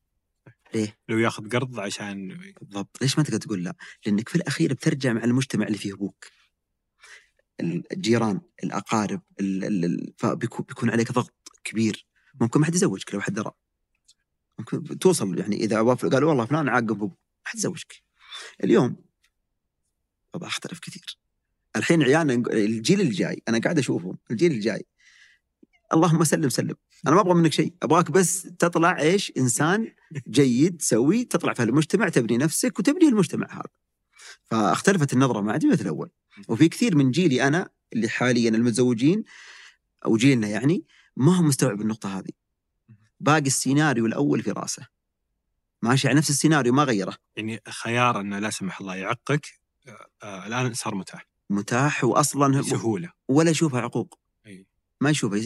ليه؟ لو ياخذ قرض عشان بالضبط. ليش ما تقدر تقول لا؟ لأنك في الأخير بترجع مع المجتمع اللي فيه أبوك، الجيران، الأقارب، فبيكون عليك ضغط كبير. ممكن ما حد يزوجك لو حد رأى، ممكن توصل يعني إذا وافق قالوا والله فلان عاقب أبوه، حتزوجك. اليوم وضع اختلف كثير. الحين عيالنا الجيل الجاي أنا قاعد أشوفهم، الجيل الجاي اللهم سلم، أنا ما أبغى منك شيء، أبغاك بس تطلع إيش؟ إنسان جيد سوي، تطلع في هالمجتمع، تبني نفسك وتبني المجتمع هذا. فاختلفت النظرة ما عندي مثل الأول. وفي كثير من جيلي أنا اللي حاليا المتزوجين أو جيلنا يعني ما هم مستوعب النقطة هذه، باقي السيناريو الأول في راسه، ماشي على نفس السيناريو ما غيره. يعني خيار أنه لا سمح الله يعقك الآن صار متاح وأصلاً سهولة، ولا يشوفها عقوق. أي. ما يشوفها،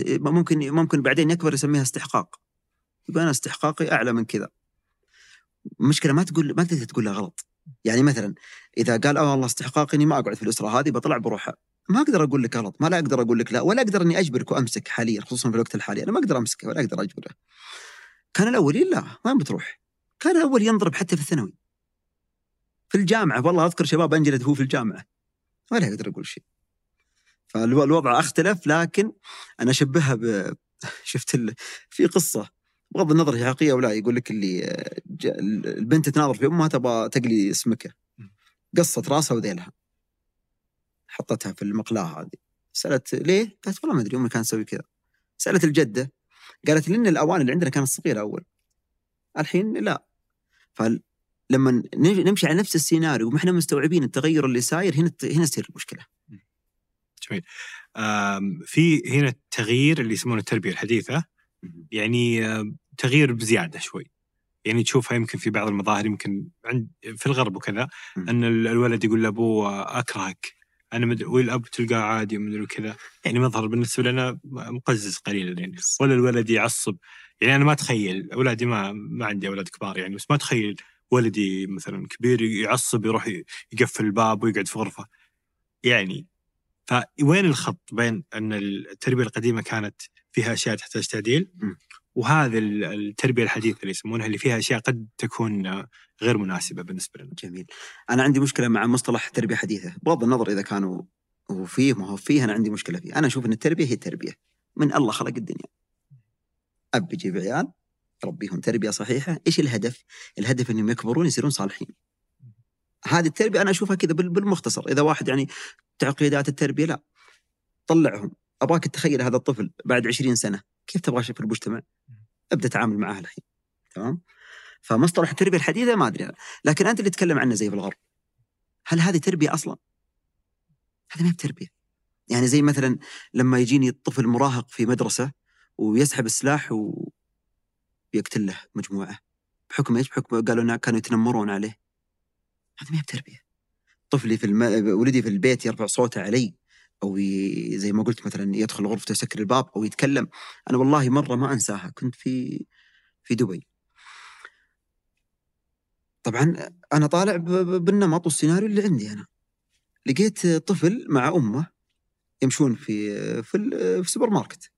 ممكن بعدين يكبر يسميها استحقاق، يبقى أنا استحقاقي أعلى من كذا. مشكلة ما تقدر تقولها غلط. يعني مثلاً إذا قال والله استحقاقي إني ما أقعد في الأسرة هذه، بطلع بروحها، ما أقدر أقول لك غلط، ما لا أقدر أقول لك لا، ولا أقدر إني أجبرك وأمسك حاليا، خصوصا في الوقت الحالي أنا ما أقدر أمسكه ولا أقدر أجبره. كان الأولين لا، وين بتروح؟ كان الأول ينضرب حتى في الثانوي، في الجامعة، والله أذكر شباب أنجلد هو في الجامعة، ولا أقدر أقول شيء. فالوضع اختلف. لكن أنا أشبهها شفت في قصة بغض النظر هي حقيقيه ولا، يقول لك اللي البنت تناظر في امها تبغى تقلي السمكه، قصت راسها وذيلها حطتها في المقلاة هذه. سألت ليه؟ قالت والله ما ادري امي كانت تسوي كذا. سألت الجده قالت لان الاواني اللي عندنا كانت صغيره اول، الحين لا. فلما نمشي على نفس السيناريو وما احنا مستوعبين التغير اللي صاير هنا تصير المشكله. جميل. في هنا التغيير اللي يسمونه التربيه الحديثه، يعني تغيير بزياده شوي، يعني تشوفها يمكن في بعض المظاهر يمكن عند في الغرب وكذا، ان الولد يقول لابوه اكرهك انا مدري، والاب تلقاه عادي مدري وكذا، يعني مظهر بالنسبه لنا مقزز قليلا يعني. ولا الولد يعصب، يعني انا ما اتخيل اولادي، ما عندي اولاد كبار يعني، بس ما اتخيل ولدي مثلا كبير يعصب يروح يقفل الباب ويقعد في غرفه يعني. فوين الخط بين ان التربيه القديمه كانت فيها اشياء تحتاج تعديل، وهذه التربيه الحديثه اللي يسمونها اللي فيها اشياء قد تكون غير مناسبه بالنسبه لنا؟ جميل. انا عندي مشكله مع مصطلح تربيه حديثه بغض النظر اذا كانوا وفيه ما هو فيه، انا عندي مشكله فيه. انا اشوف ان التربيه هي التربيه، من الله خلق الدنيا اب يجيب عيال يربيهم تربيه صحيحه. ايش الهدف؟ الهدف انهم يكبرون يصيرون صالحين. هذه التربيه انا اشوفها كذا بالمختصر. اذا واحد يعني تعقيدات التربيه، لا، طلعهم. أباك تتخيل هذا الطفل بعد 20 سنة كيف تبغاه في المجتمع؟ أبدأ تعامل معاه الحين، تمام؟ فمصطلح التربية الحديثة ما أدري، لكن أنت اللي تتكلم عنه زي في الغرب، هل هذه تربية أصلا؟ هذا ما هي تربية. يعني زي مثلا لما يجيني طفل مراهق في مدرسة ويسحب السلاح ويقتل له مجموعة، بحكم إيش؟ بحكم قالوا كانوا يتنمرون عليه. هذا ما هي تربية. طفلي في ولدي في البيت يرفع صوته علي، أو زي ما قلت مثلا يدخل غرفته يسكر الباب أو يتكلم. أنا والله مرة ما أنساها، كنت في دبي. طبعا أنا طالع بالنمط والسيناريو اللي عندي. أنا لقيت طفل مع أمه يمشون في السوبر ماركت،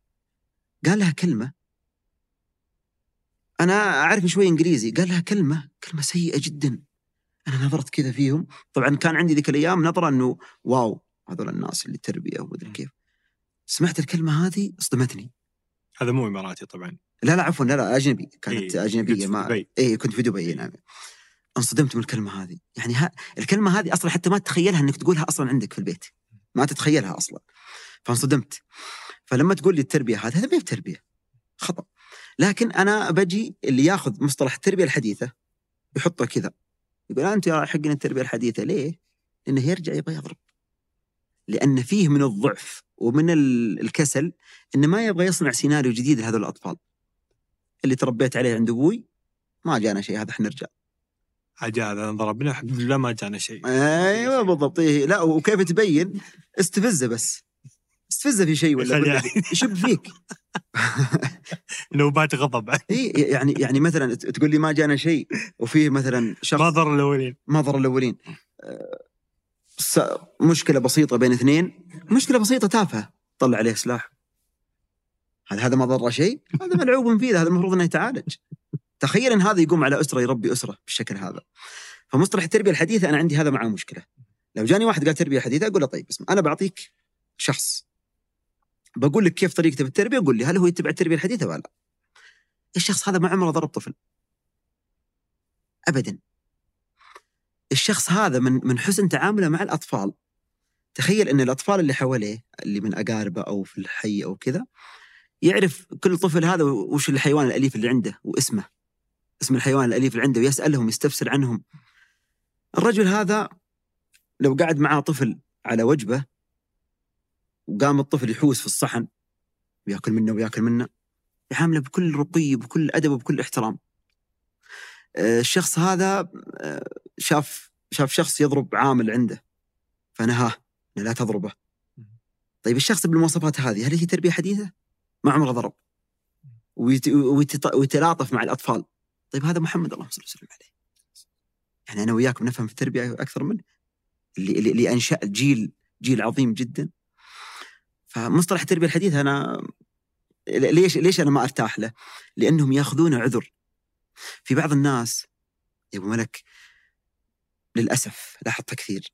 قال لها كلمة، أنا أعرف شوي إنجليزي، قال لها كلمة سيئة جدا. أنا نظرت كذا فيهم، طبعا كان عندي ذيك الأيام نظرة أنه واو هذول الناس اللي تربية ومدري كيف. سمعت الكلمة هذه صدمتني. هذا مو إماراتي طبعا، لا عفوا، لا أجنبي، كانت أجنبية. ما كنت في دبي، نعم. انصدمت من الكلمة هذه، يعني الكلمة هذه أصلا حتى ما تتخيلها أنك تقولها أصلا عندك في البيت، ما تتخيلها أصلا. فانصدمت. فلما تقول لي التربية هذا ما هي تربية، خطأ. لكن أنا بجي اللي ياخذ مصطلح التربية الحديثة يحطه كذا، يقول أنت يا حقين التربية الحديثة ليه؟ لأنه يرجع يبغى يضرب، لأن فيه من الضعف ومن الكسل إنه ما يبغى يصنع سيناريو جديد لهذول الأطفال. اللي تربيت عليه عند أبوي ما جانا شيء، هذا إحنا رجال، عجال ضربنا الحمد لله ما جانا شيء. أيوة بالضبط. لا، وكيف تبين؟ استفزه، بس استفزه في شيء ولا يشب فيك نوبات غضب. يعني مثلا تقول لي ما جانا شيء، وفيه مثلا شخص ما ضر الأولين، مشكلة بسيطة بين اثنين، مشكلة بسيطة تافهة، طلع عليه سلاح. هذا ما ضره شيء، هذا ملعوب فيه، هذا المفروض أنه يتعالج. تخيل إن هذا يقوم على أسرة يربي أسرة بالشكل هذا. فمصطلح التربية الحديثة أنا عندي هذا معاه مشكلة. لو جاني واحد قال تربية حديثة أقول له طيب اسمع، أنا بعطيك شخص بقول لك كيف طريقته في التربية، أقول لي هل هو يتبع التربية الحديثة ولا لا. الشخص هذا ما عمره ضرب طفل أبداً. الشخص هذا من حسن تعامله مع الأطفال، تخيل أن الأطفال اللي حواليه اللي من أقاربه أو في الحي أو كذا، يعرف كل طفل هذا وش الحيوان الأليف اللي عنده واسمه، اسم الحيوان الأليف اللي عنده، ويسألهم يستفسر عنهم. الرجل هذا لو قعد معاه طفل على وجبة وقام الطفل يحوس في الصحن ويأكل منه، يعامله بكل رقي بكل أدب وبكل احترام. الشخص هذا شاف شخص يضرب عامل عنده فنهاه لا تضربه. طيب الشخص بالمواصفات هذه هل هي تربية حديثة؟ ما عمره ضرب ويتلاطف مع الأطفال. طيب هذا محمد اللهم صل وسلم عليه. يعني أنا وياكم نفهم في التربية أكثر منه، اللي أنشأ جيل عظيم جدا. فمصطلح التربية الحديثة أنا ليش أنا ما أرتاح له؟ لأنهم يأخذون عذر. في بعض الناس يا أبو ملك للأسف لاحظتها كثير،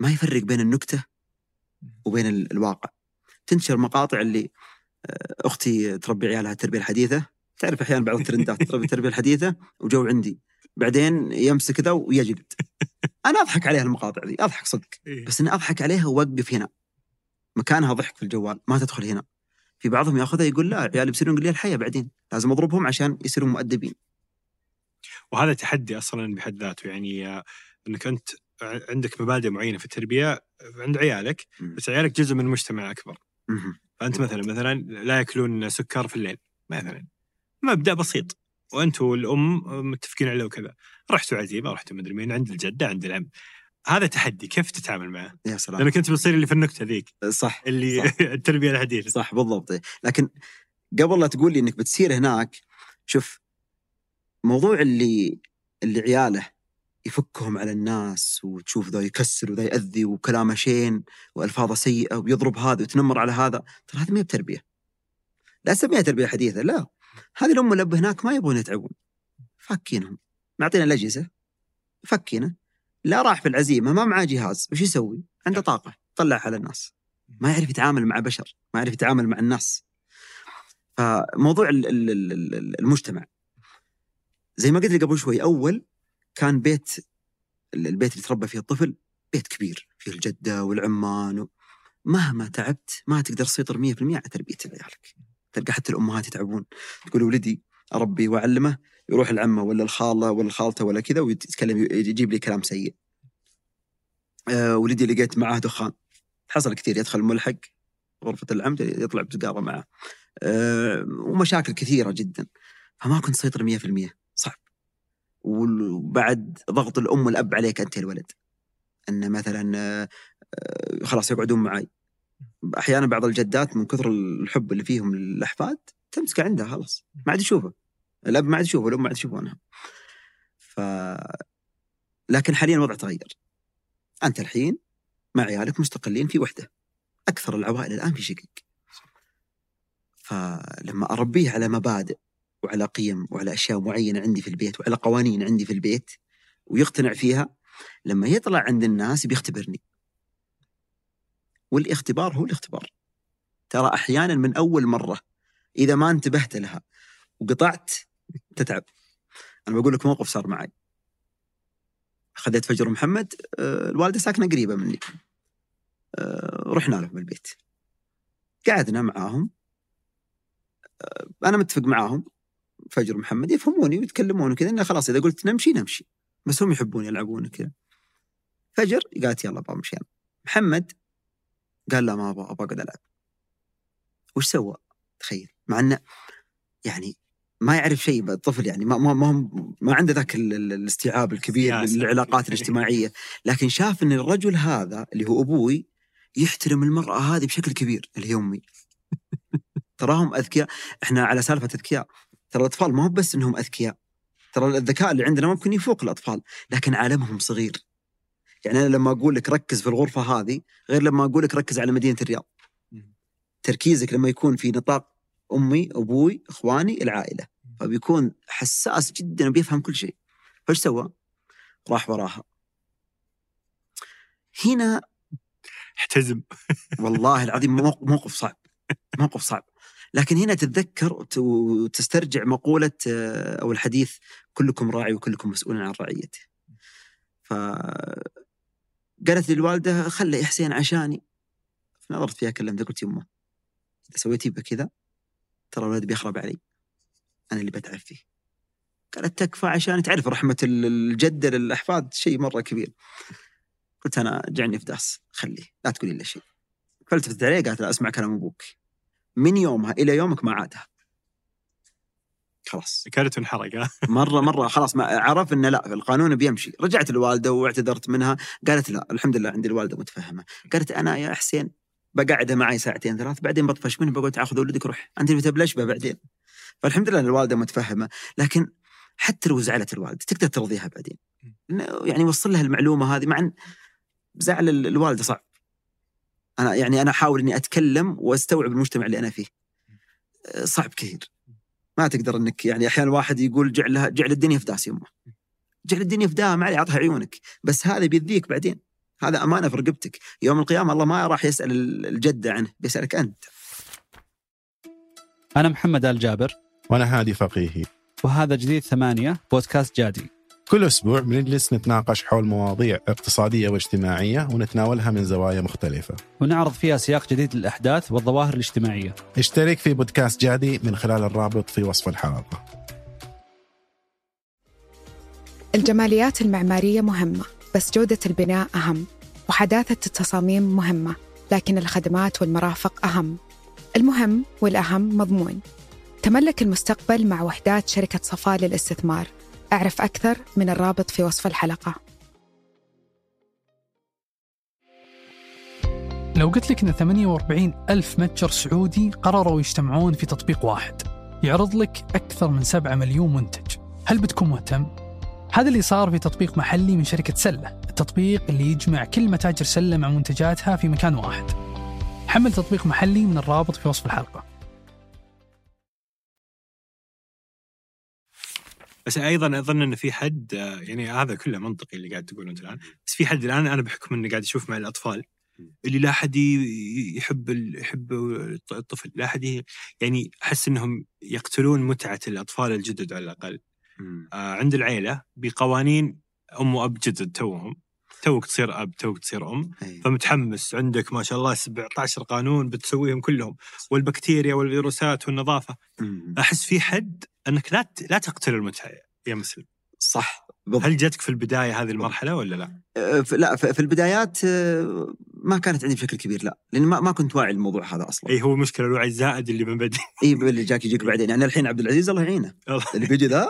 ما يفرق بين النكتة وبين الواقع. تنشر مقاطع اللي أختي تربي عيالها التربية الحديثة تعرف أحيانا بعض الترندات تضرب التربية الحديثة وجو عندي، بعدين يمسك كذا ويجلد. أنا أضحك عليها المقاطع ذي، أضحك صدق، بس أنا أضحك عليها ووقف هنا مكانها ضحك في الجوال، ما تدخل هنا. في بعضهم يأخذها يقول لا عيالي بيصيرون قليل الحياة بعدين، لازم أضربهم عشان يصيرون مؤدبين. وهذا تحدي أصلا بحد ذاته، يعني أنك أنت عندك مبادئ معينة في التربية عند عيالك، بس عيالك جزء من مجتمع أكبر. فأنت مثلا لا يأكلون سكر في الليل مثلا، مبدأ بسيط وأنت والأم متفقين عليه وكذا، رحتوا عزيمة رحتوا مدري مين عند الجدة عند العم، هذا تحدي كيف تتعامل معه؟ يا سلام، لأنك أنت بتصير اللي في النكتة ذيك، صح اللي صح. التربية الحديثة صح بالضبط. لكن قبل لا تقول لي إنك بتصير هناك، شوف موضوع اللي عياله يفكهم على الناس، وتشوف ذا يكسر وذا يأذي وكلامه شين وألفاظه سيئة ويضرب هذا وتنمر على هذا، ترى هذا ما هي تربية. لا أسميها تربية حديثة، لا، هذه الأم والأب هناك ما يبغون يتعبون، فكينهم، معطينا الأجهزة فكينا. لا راح في العزيمة ما معاه جهاز، وش يسوي؟ عنده طاقة طلعها على الناس، ما يعرف يتعامل مع بشر، ما يعرف يتعامل مع الناس. فموضوع المجتمع زي ما قلت لي قبل شوي، أول كان البيت اللي تربى فيه الطفل بيت كبير فيه الجدة والعمان، مهما تعبت ما تقدر تسيطر 100% على تربية عيالك. تلقى حتى الأمهات يتعبون، تقول ولدي أربي وأعلمه، يروح العمة ولا الخالة ولا الخالته ولا كذا ويتكلم يجيب لي كلام سيء. ولدي لقيت معه دخان، حصل كثير، يدخل ملحق غرفة العمد يطلع بسجارة معه، ومشاكل كثيرة جدا. فما كنت سيطر 100%، صعب. وبعد ضغط الأم والأب عليك أنت الولد، أن مثلا خلاص يقعدون معي. أحيانا بعض الجدات من كثر الحب اللي فيهم الأحفاد تمسك عندها، خلاص ما عاد يشوفه الأب، ما عاد يشوفه الأم، ما عاد يشوفونها. لكن حاليا الوضع تغير، أنت الحين مع عيالك مستقلين في وحدة، أكثر العوائل الآن في شقق. فلما أربيه على مبادئ وعلى قيم وعلى أشياء معينة عندي في البيت وعلى قوانين عندي في البيت ويقتنع فيها، لما يطلع عند الناس بيختبرني، والاختبار هو الاختبار. ترى أحيانا من أول مرة إذا ما انتبهت لها وقطعت تتعب. أنا بقول لك موقف صار معي، خديت فجر ومحمد، الوالدة ساكنة قريبة مني، رحنا لهم البيت، قعدنا معاهم، أنا متفق معاهم فجر ومحمد يفهموني ويتكلمون وكذا، إنه خلاص إذا قلت نمشي نمشي، بس هم يحبون يلعبون كذا. فجر قالت يلا بابا مشينا، محمد قال لا ما أبغى أقعد ألعب. وش سوى؟ تخيل، مع أنه يعني ما يعرف شيء الطفل، يعني ما عنده ذاك الاستيعاب الكبير للعلاقات الاجتماعية، لكن شاف أن الرجل هذا اللي هو أبوي يحترم المرأة هذه بشكل كبير اللي هي أمي. تراهم أذكياء، إحنا على سالفة أذكياء، ترى الأطفال ما هو بس أنهم أذكياء، ترى الذكاء اللي عندنا ممكن يفوق الأطفال، لكن عالمهم صغير. يعني أنا لما أقول لك ركز في الغرفة هذه غير لما أقول لك ركز على مدينة الرياض. تركيزك لما يكون في نطاق أمي أبوي إخواني العائلة، فبيكون حساس جدا وبيفهم كل شيء. فايش سوى؟ راح وراها. هنا احتزم والله العظيم، موقف صعب، موقف صعب. لكن هنا تتذكر وتسترجع مقولة أو الحديث كلكم راعي وكلكم مسؤول عن رعيته. فقالت للوالدة خلي حسين عشاني، فنظرت فيها كلمتها قلت يمه إذا سويتي بكذا ترى الولد بيخرب علي، أنا اللي بتعب فيه. قالت تكفى، عشان تعرف رحمة الجدة للأحفاد شيء مرة كبير. قلت أنا جعني في داس، خليه لا تقولي له شيء. فالتفتت عليه قالت لا أسمع كلام أبوك. من يومها إلى يومك ما عادها، خلاص كانت انحرقة. مرة خلاص ما عرف إنه لا القانون بيمشي. رجعت الوالدة واعتذرت منها، قالت لا الحمد لله عندي الوالدة متفهمة. قالت أنا يا حسين بقعدها معي ساعتين ثلاث بعدين بطفش منه، بقول تأخذ ولدك روح أنت اللي بتبلش به بعدين. فالحمد لله الوالدة متفهمة، لكن حتى لو زعلت الوالدة تقدر ترضيها بعدين، يعني وصل لها المعلومة هذه. مع أن زعل الوالدة صعب، أنا يعني أنا أحاول إني أتكلم وأستوعب المجتمع اللي أنا فيه، صعب كثير. ما تقدر إنك يعني أحيانا واحد يقول جعل الدنيا في داس، يمه جعل الدنيا في داس، ما علي عطها عيونك، بس هذا بيذيك بعدين، هذا أمانة في رقبتك. يوم القيامة الله ما راح يسأل الجدة عنه، بيسألك أنت. أنا محمد الجابر، وأنا هادي فقيهي، وهذا جديد ثمانية بودكاست جادي. كل أسبوع بنجلس نتناقش حول مواضيع اقتصادية واجتماعية ونتناولها من زوايا مختلفة، ونعرض فيها سياق جديد للأحداث والظواهر الاجتماعية. اشترك في بودكاست جادي من خلال الرابط في وصف الحلقة. الجماليات المعمارية مهمة، بس جودة البناء أهم، وحداثة التصاميم مهمة، لكن الخدمات والمرافق أهم. المهم والأهم مضمون. تملك المستقبل مع وحدات شركة صفا للاستثمار. أعرف أكثر من الرابط في وصف الحلقة. لو قلت لك أن 48 ألف متجر سعودي قرروا يجتمعون في تطبيق واحد يعرض لك أكثر من 7 مليون منتج، هل بتكون مهتم؟ هذا اللي صار في تطبيق محلي من شركة سلة، التطبيق اللي يجمع كل متاجر سلة مع منتجاتها في مكان واحد. حمل تطبيق محلي من الرابط في وصف الحلقة. بس أيضاً أظن أن في حد، يعني هذا كله منطقي اللي قاعد تقوله أنت الآن، بس في حد الآن أنا بحكم أني قاعد أشوف مع الأطفال اللي لا حد يحب الطفل، لا حد، يعني أحس أنهم يقتلون متعة الأطفال الجدد على الأقل. عند العيلة بقوانين أم وأب جدد، توك تصير أب، توك تصير أم، فمتحمس، عندك ما شاء الله 17 قانون بتسويهم كلهم، والبكتيريا والفيروسات والنظافة. أحس في حد أنك لا تقتل المتعة يا مسلم. صح بالضبط. هل جاتك في البداية هذه المرحلة ولا لا؟ لا، في البدايات ما كانت عندي بشكل كبير، لا، لأن ما كنت واعي الموضوع هذا أصلاً. أي هو مشكلة الوعي الزائد اللي من بدي. أي اللي جاك يجيك بعدين. يعني الحين عبد العزيز الله يعينه اللي بيجي ذا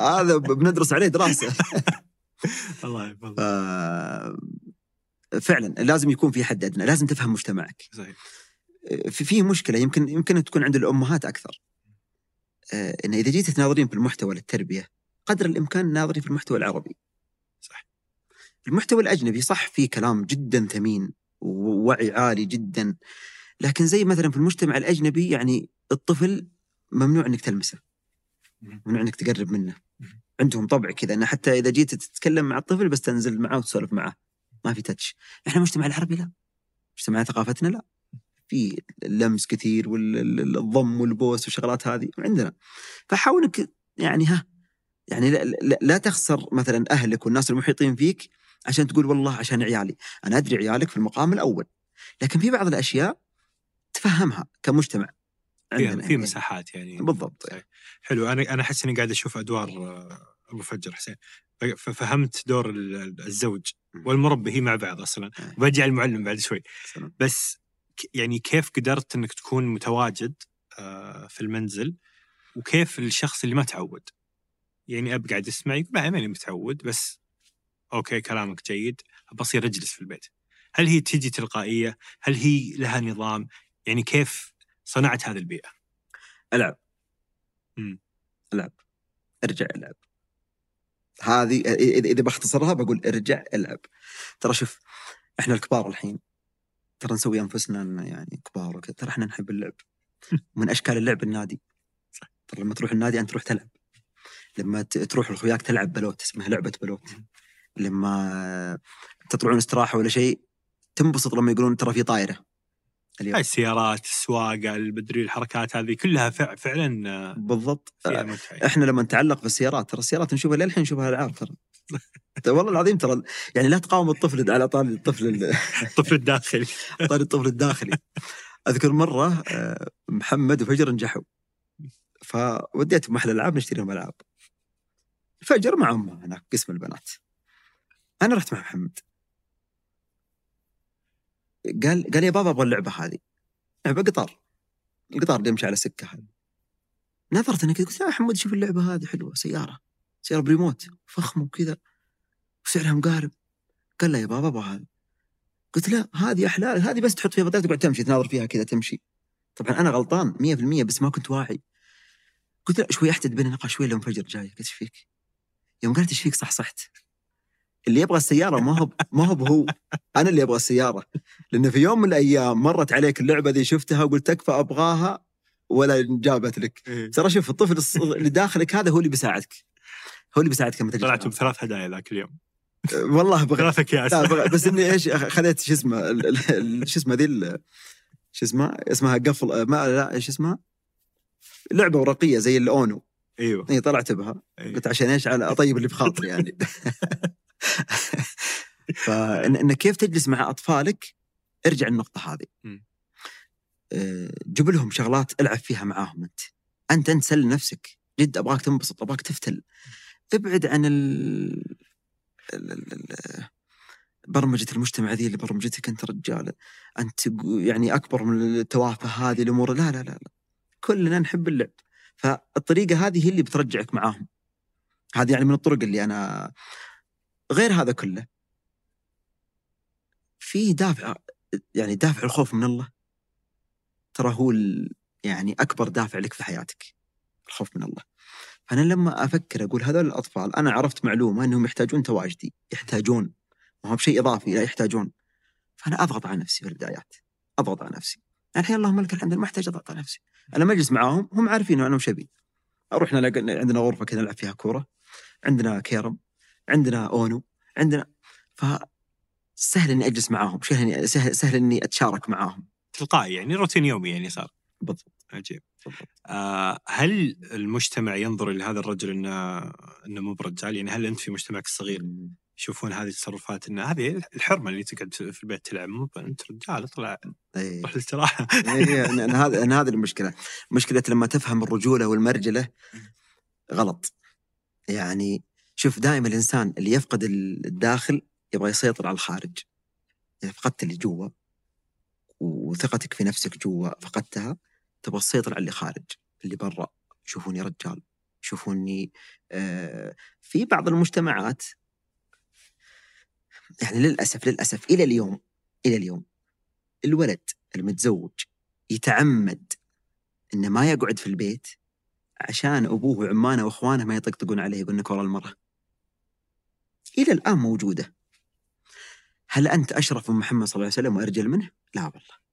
هذا بندرس عليه دراسة. الله يبارك. فعلاً لازم يكون في حد أدنى، لازم تفهم مجتمعك. صحيح. في مشكلة يمكن تكون عند الأمهات أكثر، إن إذا جيت تناظرين في المحتوى للتربية قدر الإمكان ناظرين في المحتوى العربي. صح. المحتوى الأجنبي صح فيه كلام جداً ثمين ووعي عالي جداً، لكن زي مثلاً في المجتمع الأجنبي يعني الطفل ممنوع أنك تلمسه، ممنوع أنك تقرب منه. عندهم طبع كذا أنه حتى إذا جيت تتكلم مع الطفل بس تنزل معه وتسولف معه، ما في تاتش. إحنا المجتمع العربي لا، مجتمع ثقافتنا لا، في اللمس كثير والضم والبوس والشغلات هذه عندنا. فحاولك يعني لا تخسر مثلا أهلك والناس المحيطين فيك عشان تقول والله عشان عيالي. أنا أدري عيالك في المقام الأول، لكن في بعض الأشياء تفهمها كمجتمع عندنا في مساحات يعني. بالضبط. حلو. أنا أحس إني قاعد أشوف أدوار أبو فجر حسين، ففهمت دور الزوج والمربي هي مع بعض أصلا، وبجي على المعلم بعد شوي. بس يعني كيف قدرت إنك تكون متواجد في المنزل، وكيف الشخص اللي ما تعود، يعني أبقعد أسمع يقول ما أنا متعود، بس أوكي كلامك جيد، بصير أجلس في البيت. هل هي تجي تلقائية؟ هل هي لها نظام؟ يعني كيف صنعت هذه البيئة؟ ألعب، أرجع ألعب. هذه إذا بختصرها بقول أرجع ألعب. ترى شوف إحنا الكبار الحين ترى نسوي أنفسنا يعني كبار وكذا، ترى إحنا نحب اللعب. من أشكال اللعب النادي، ترى لما تروح النادي أنت تروح تلعب، لما تروح لخوياك تلعب بلوت، اسمها لعبة بلوت. لما تطلعون استراحة ولا شيء تنبسط لما يقولون ترى في طائرة اليوم. السيارات، السواقة، البدري، الحركات هذه كلها فعلا. بالضبط. احنا لما نتعلق بالسيارات، ترى السيارات نشوفها للحين نشوفها العاب ترى. والله العظيم ترى يعني لا تقاوم الطفل على طال الطفل الداخلي. طال الطفل الداخلي. أذكر مرة محمد وفجر نجحوا، فوديت محل العاب نشتري لهم العاب. فجر مع أمه هناك قسم البنات، أنا رحت مع محمد. قال يا بابا أبغى اللعبة هذه، لعبة قطار، القطار اللي يمشي على سكة هذه. نظرت أنا كذا قلت يا محمد شوف اللعبة هذه حلوة، سيارة بريموت فخمة وكذا وسعرها مقارب. قال لا يا بابا أبغى هذه. قلت لا، هذه أحلى، هذه بس تحط فيها بطارية وتقعد تمشي تناظر فيها كذا تمشي. طبعا أنا غلطان 100%، بس ما كنت واعي. قلت لا، شوي أحتد بيننا شوي لو فجر جاي. قلت فيك يوم قالت ايش فيك؟ صحت اللي يبغى السيارة ما هو أنا اللي أبغى السيارة، لأن في يوم من الأيام مرت عليك اللعبة ذي شفتها وقلت تكفى أبغاها ولا جابت لك. ترى شوف الطفل اللي داخلك هذا هو اللي بيساعدك لما تجي. طلعت بثلاث هدايا ذاك اليوم والله بغرافك يا أسد. بس إني إيش خليت شو اسمه ذي شو اسمها قفل ما لا شو اسمها لعبه ورقيه زي الاونو. ايوه اي طلعت بها. أيوة. قلت عشان ايش؟ على اطيب اللي بخاطري يعني. فانك كيف تجلس مع اطفالك، ارجع النقطه هذه، جيب لهم شغلات العب فيها معاهم. انت سل نفسك جد، ابغاك تنبسط، ابغاك تفتل، ابعد عن برمجة المجتمع ذي اللي برمجتك أنت رجال، أنت يعني أكبر من التوافه هذه الأمور. لا لا لا لا، كلنا نحب اللعب، فالطريقة هذه هي اللي بترجعك معاهم. هذه يعني من الطرق اللي أنا، غير هذا كله في دافع، يعني دافع الخوف من الله ترى هو يعني أكبر دافع لك في حياتك، الخوف من الله. فأنا لما أفكر أقول هذول الأطفال، أنا عرفت معلومة أنهم يحتاجون تواجدي، يحتاجون، ما هو بشيء إضافي، لا يحتاجون. فأنا أضغط على نفسي في البدايات، أضغط على نفسي. الحين اللهم لك الحمد، ما أحتاج أضغط على نفسي. أنا مجلس معاهم، هم عارفين أنا وشبي. أروحنا عندنا غرفة كذا نلعب فيها كورة، عندنا كيرم، عندنا أونو، عندنا، فسهل إني أجلس معاهم، سهل إني أتشارك معاهم. تلقائي يعني، روتين يومي يعني صار. بالضبط. عجيب. هل المجتمع ينظر لهذا الرجل إنه مو برجال؟ يعني هل أنت في مجتمعك الصغير يشوفون هذه التصرفات، إن هذه الحرمة اللي تقعد في البيت تلعب، مو أنت رجال اطلع روح الاستراحة؟ أنا هذا المشكلة، مشكلة لما تفهم الرجولة والمرجلة غلط. يعني شوف، دائما الإنسان اللي يفقد الداخل يبغى يسيطر على الخارج. إذا فقدت اللي جوا وثقتك في نفسك جوا فقدتها، تبغى تسيطر على اللي خارج، اللي برا، شوفوني رجال، شوفوني. في بعض المجتمعات يعني للأسف إلى اليوم الولد المتزوج يتعمد إنه ما يقعد في البيت عشان أبوه وعمانه وإخوانه ما يطقطقون عليه، يقول إنك ورا المرأة. إلى الآن موجودة. هل أنت أشرف من محمد صلى الله عليه وسلم وأرجل منه؟ لا والله.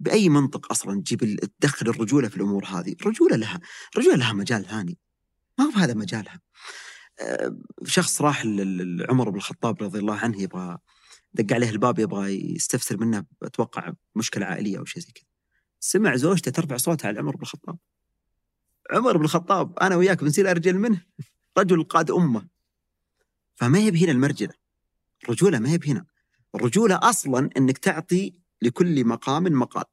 بأي منطق أصلاً تجيب تدخل الرجولة في الأمور هذه؟ الرجولة لها مجال ثاني، ما هو هذا مجالها. شخص راح عمر بن الخطاب رضي الله عنه، يبغى دق عليه الباب، يبغى يستفسر منه، أتوقع مشكلة عائلية أو شيء زي كذا. سمع زوجته ترفع صوتها على عمر بن الخطاب، عمر بن الخطاب أنا وياك بنصير أرجل منه، رجل قاد أمة. فما هي بهنا المرجلة، الرجولة ما هي بهنا. الرجولة أصلاً إنك تعطي لكل مقام مقال.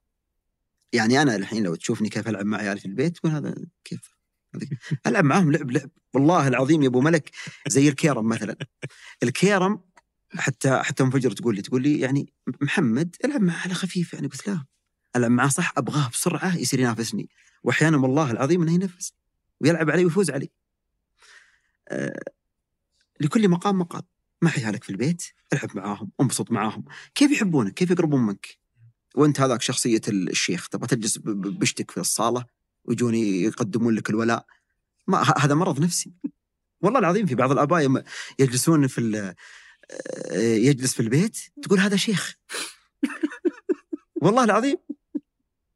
يعني أنا الحين لو تشوفني كيف ألعب مع عيالي في البيت، تقول هذا كيف ألعب معهم لعب والله العظيم يا أبو ملك، زي الكيرم مثلا. الكيرم حتى مفجر تقول لي يعني محمد ألعب معه على خفيف، يعني قلت لا ألعب معه صح، أبغاه بسرعة يصير ينافسني، وأحيانا والله العظيم أنه ينافسني ويلعب علي ويفوز علي. لكل مقام مقال. ما حيالك في البيت، العب معاهم، انبسط معاهم، كيف يحبونك، كيف يقربون منك. وانت هذاك شخصية الشيخ، تبغى تجلس بشتك في الصالة ويجوني يقدمون لك الولاء، ما هذا مرض نفسي والله العظيم. في بعض الآباء يجلسون يجلس في البيت تقول هذا شيخ والله العظيم،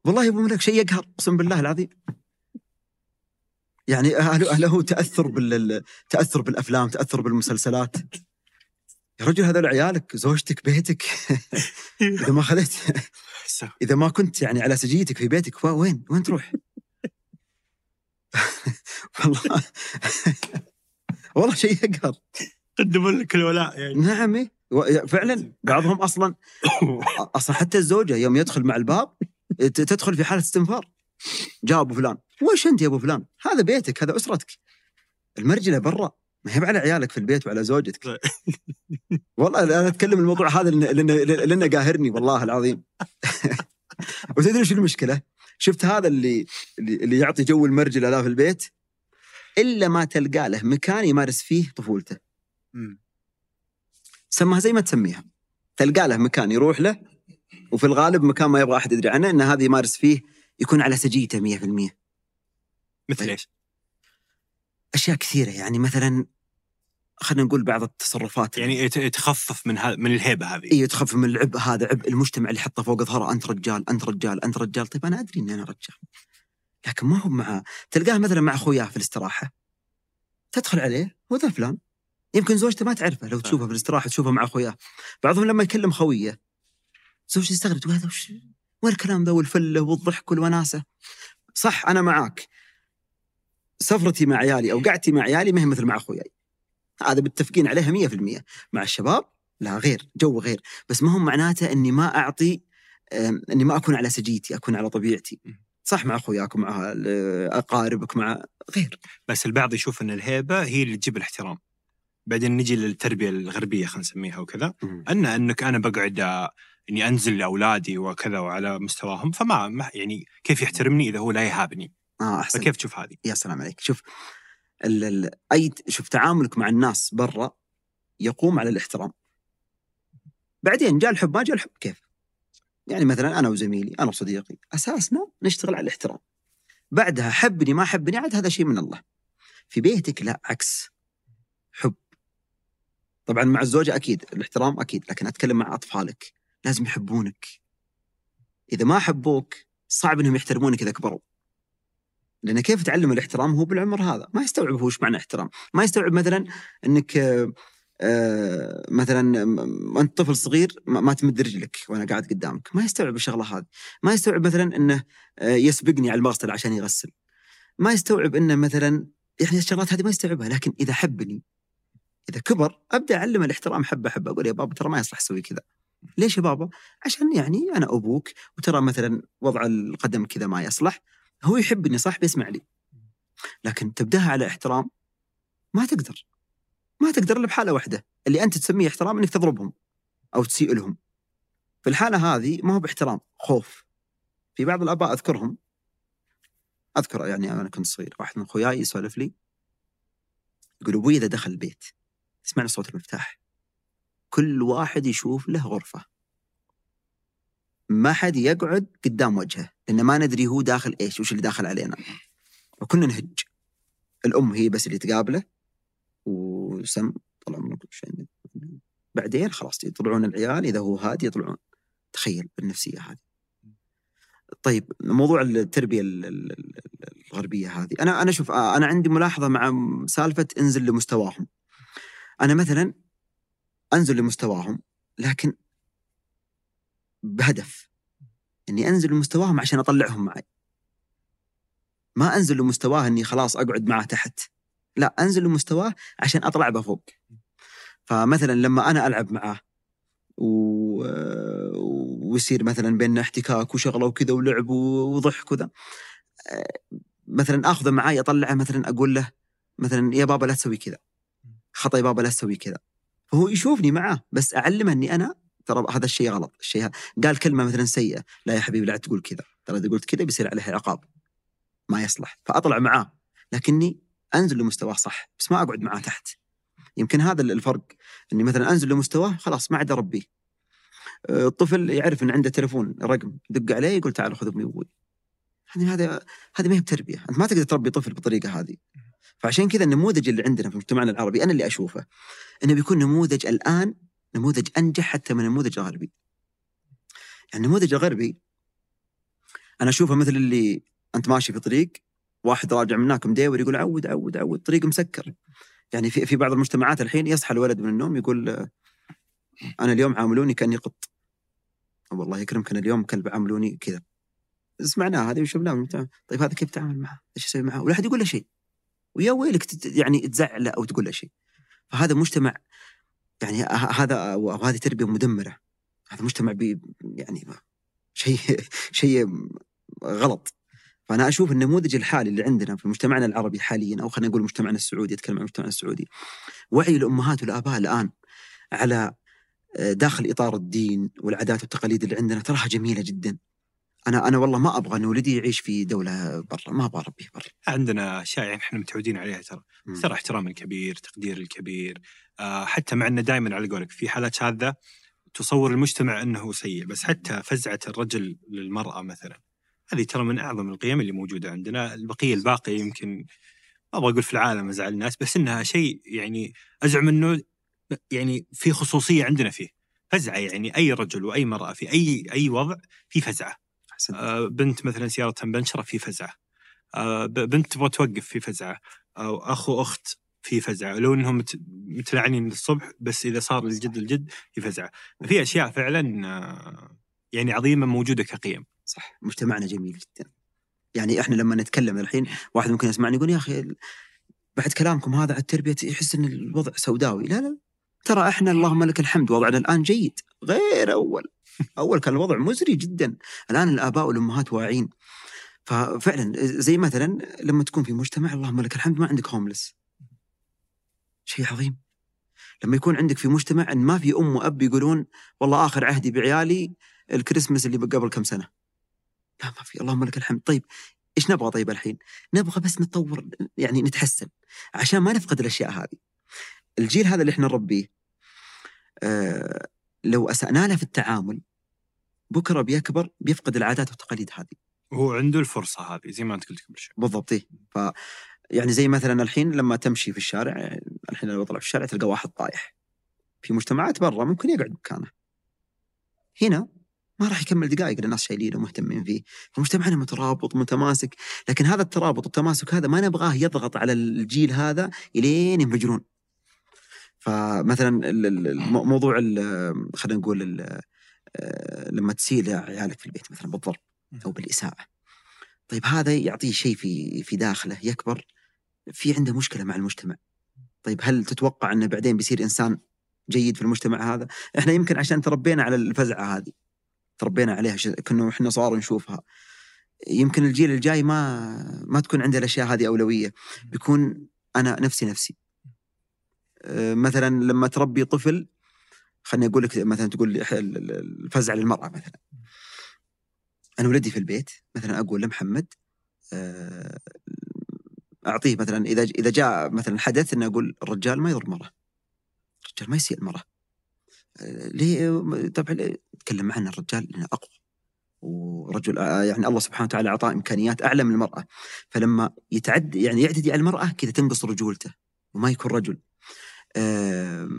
والله يا ابو ملك شيء يقهر، اقسم بالله العظيم. يعني أهله تأثر بالأفلام، تأثر بالمسلسلات. يا رجل هذول عيالك، زوجتك، بيتك. إذا ما كنت يعني على سجيتك في بيتك، وين تروح؟ والله شيء يقهر، قدموا لك الولاء يعني. نعم فعلا، بعضهم أصلا حتى الزوجة يوم يدخل مع الباب تدخل في حالة استنفار، جاء أبو فلان، وش أنت يا أبو فلان؟ هذا بيتك، هذا أسرتك. المرجلة برا، ما هي على عيالك في البيت وعلى زوجتك. والله أنا أتكلم الموضوع هذا لأنه قاهرني والله العظيم. وتدري شو المشكلة؟ شفت هذا اللي يعطي جو المرجلة لا في البيت، إلا ما تلقى له مكان يمارس فيه طفولته. سمها زي ما تسميها، تلقى له مكان يروح له، وفي الغالب مكان ما يبغى أحد يدري عنه إن هذا يمارس فيه، يكون على سجيته 100%. مثل إيش؟ أشياء كثيرة. يعني مثلا خلينا نقول بعض التصرفات، يعني يتخفف من الهيبة هذه، يتخفف من العبء هذا، عبء المجتمع اللي حطه فوق ظهره، أنت رجال أنت رجال أنت رجال. طيب أنا أدري إن أنا رجال، لكن ما هو مع، تلقاه مثلا مع أخوياه في الاستراحة، تدخل عليه وذا فلان، يمكن زوجته ما تعرفه، لو تشوفه في الاستراحة تشوفه مع أخوياه. بعضهم لما يكلم خويه زوجته تستغرب، تقول هذا وش والكلام ذا والفله والضحك والوناسه. صح انا معاك، سفرتي مع عيالي او قعدتي مع عيالي ما هي مثل مع اخوياي، هذا متفقين عليها 100%. مع الشباب لا، غير جو غير، بس ما هم معناته اني ما اعطي، اني ما اكون على سجيتي، اكون على طبيعتي. صح مع اخوياكم مع اقاربك مع غير، بس البعض يشوف ان الهيبه هي اللي تجيب الاحترام. بعدين نجي للتربيه الغربيه خلينا نسميها وكذا، انك انا بقعد اني انزل لاولادي وكذا وعلى مستواهم، فما يعني كيف يحترمني اذا هو لا يهابني؟ احسن. فكيف تشوف هذه؟ يا سلام عليك. شوف شوف تعاملك مع الناس برا يقوم على الاحترام. بعدين جاء الحب ما جاء الحب كيف؟ يعني مثلا انا وزميلي انا وصديقي اساسنا نشتغل على الاحترام، بعدها حبني ما حبني عاد هذا شيء من الله. في بيتك لا، عكس حب طبعا، مع الزوجه اكيد الاحترام اكيد، لكن اتكلم مع اطفالك لازم يحبونك. اذا ما حبوك صعب انهم يحترمونك اذا كبروا، لأن كيف تعلم الاحترام هو بالعمر هذا ما يستوعب هوش معنى احترام. ما يستوعب مثلا أنك مثلا أنت طفل صغير ما تمد رجلك وأنا قاعد قدامك، ما يستوعب الشغلة هذه. ما يستوعب مثلا أنه يسبقني على المغسل عشان يغسل، ما يستوعب أنه مثلا يعني الشغلات هذه ما يستوعبها. لكن إذا حبني إذا كبر أبدأ أعلم الاحترام حبة حبة، أقول يا بابا ترى ما يصلح تسوي كذا. ليش يا بابا؟ عشان يعني أنا أبوك، وترى مثلا وضع القدم كذا ما يصلح. هو يحبني صح بيسمع لي، لكن تبدأها على احترام ما تقدر إلا بحالة واحدة اللي أنت تسميه احترام، أنك تضربهم أو تسيء لهم. في الحالة هذه ما هو باحترام، خوف. في بعض الآباء أذكر يعني أنا كنت صغير، واحد من أخوياي يسولف لي يقول أبوي إذا دخل البيت سمعنا صوت المفتاح، كل واحد يشوف له غرفة، ما حد يقعد قدام وجهه، لأن ما ندري هو داخل إيش، وش اللي داخل علينا. وكنا نهج، الأم هي بس اللي تقابله وسم طلع منه كل شيء، بعدين خلاص يطلعون العيال إذا هو هادي يطلعون. تخيل بالنفسية هذه. طيب موضوع التربية الغربية هذه، أنا شوف أنا عندي ملاحظة مع سالفة انزل لمستواهم. أنا مثلا أنزل لمستواهم لكن بهدف أني أنزل لمستواهم عشان أطلعهم معي، ما أنزل لمستواه أني خلاص أقعد معه تحت، لا أنزل لمستواه عشان أطلع به فوق. فمثلا لما أنا ألعب معه ويصير مثلا بيننا احتكاك وشغلة وكذا ولعب وضحك وذا، مثلا أخذه معي أطلعه، مثلا أقول له مثلا يا بابا لا تسوي كذا، خطأ يا بابا لا تسوي كذا، فهو يشوفني معه بس أعلمه أني أنا ترى هذا الشيء غلط. الشيء هذا قال كلمة مثلا سيئة، لا يا حبيبي لا تقول كذا، ترى إذا قلت كذا بيصير عليها عقاب ما يصلح. فأطلع معاه لكني أنزل لمستواه صح، بس ما أقعد معاه تحت. يمكن هذا الفرق، أني مثلا أنزل لمستواه خلاص ما عاد أربي. الطفل يعرف أن عنده تلفون رقم، دق عليه يقول تعال خذ أمي وأبوي، يعني هذا ما هي بتربية. أنت ما تقدر تربي طفل بالطريقة هذه. فعشان كذا النموذج اللي عندنا في مجتمعنا العربي أنا اللي أشوفه أنه بيكون نموذج الآن، نموذج أنجح حتى من النموذج الغربي. يعني النموذج الغربي أنا أشوفه مثل اللي أنت ماشي في طريق، واحد راجع منك مداور يقول عود عود عود، طريق مسكر. يعني في بعض المجتمعات الحين يصحى الولد من النوم يقول أنا اليوم عاملوني كأني قط، والله يكرمك أنا اليوم كلب عاملوني كذا. سمعناه هذه وشفناه، طيب هذا كيف تعامل معه؟ إيش يسوي معه؟ ولا أحد يقول له شيء، ويا ويلك يعني تزعله أو تقول له شيء. فهذا مجتمع يعني هذه تربية مدمرة. هذا مجتمع يعني شيء غلط. فأنا أشوف النموذج الحالي اللي عندنا في مجتمعنا العربي حاليا، أو خلينا نقول مجتمعنا السعودي، أتكلم عن مجتمعنا السعودي، وعي الأمهات والآباء الآن على داخل إطار الدين والعادات والتقاليد اللي عندنا تراها جميلة جدا. أنا والله ما أبغى أن ولدي يعيش في دولة برا، ما أبغى أربيه برا. عندنا أشياء يعني إحنا متعودين عليها، ترى احترام الكبير، تقدير الكبير، حتى مع أنه دائما على قولك في حالات هذا تصور المجتمع أنه سيء، بس حتى فزعة الرجل للمرأة مثلا، هذه ترى من أعظم القيم اللي موجودة عندنا. الباقي يمكن ما أبغى أقول في العالم أزعل الناس، بس إنها شيء يعني أزعم إنه يعني في خصوصية عندنا فيه فزعة. يعني أي رجل وأي مرأة في أي وضع في فزعة. بنت مثلا سيارتها مبنشرة في فزعة، بنت تبغى توقف في فزعة، أو أخو أخت في فزعة، لو أنهم متلعنين الصبح بس إذا صار الجد في فزعة. في أشياء فعلا يعني عظيمة موجودة كقيم. صح، مجتمعنا جميل جدا. يعني إحنا لما نتكلم الحين واحد ممكن يسمعني يقول يا أخي بعد كلامكم هذا على التربية يحس إن الوضع سوداوي. لا لا، ترى إحنا اللهم لك الحمد وضعنا الآن جيد غير أول كان الوضع مزري جدا. الآن الآباء والأمهات واعين. ففعلا زي مثلا لما تكون في مجتمع اللهم لك الحمد ما عندك هوملس، شيء عظيم. لما يكون عندك في مجتمع أن ما في أم وأب يقولون والله آخر عهدي بعيالي الكريسماس اللي قبل كم سنة، لا ما في، اللهم لك الحمد. طيب إيش نبغى؟ طيب الحين نبغى بس نتطور، يعني نتحسن عشان ما نفقد الأشياء هذه. الجيل هذا اللي إحنا نربيه لو أسأنا له في التعامل بكرة بيكبر بيفقد العادات والتقاليد هذه. هو عنده الفرصة هذه زي ما أنت قلت قبل شوي. بالضبط. يعني زي مثلا الحين لما تمشي في الشارع، الحين لو اطلع في الشارع تلقى واحد طايح، في مجتمعات برا ممكن يقعد مكانه، هنا ما راح يكمل دقائق للناس شايلينه ومهتمين فيه. فمجتمعنا مترابط متماسك، لكن هذا الترابط والتماسك هذا ما نبغاه يضغط على الجيل هذا إلين ينفجرون. فمثلا الموضوع خلينا نقول لما تسيل عيالك في البيت مثلا بالضرب أو بالإساءة، طيب هذا يعطيه شيء في داخله يكبر في عنده مشكلة مع المجتمع. طيب هل تتوقع أنه بعدين بيصير إنسان جيد في المجتمع هذا؟ إحنا يمكن عشان تربينا على الفزعة هذه، تربينا عليها، كنا إحنا صغار نشوفها. يمكن الجيل الجاي ما تكون عنده الأشياء هذه أولوية، بيكون أنا نفسي. مثلا لما تربي طفل، خلني أقول لك مثلا تقول الفزعة للمرأة مثلا، أنا ولدي في البيت مثلا أقول لمحمد أعطيه مثلا إذا جاء مثلا حدث أن أقول الرجال ما يضرب مرة، الرجال ما يسيء المرة. ليه؟ طبعا تكلم معنا الرجال لأنه أقوى ورجل، يعني الله سبحانه وتعالى أعطاه إمكانيات أعلى من المرأة، فلما يعتدي على المرأة كذا تنقص رجولته وما يكون رجل.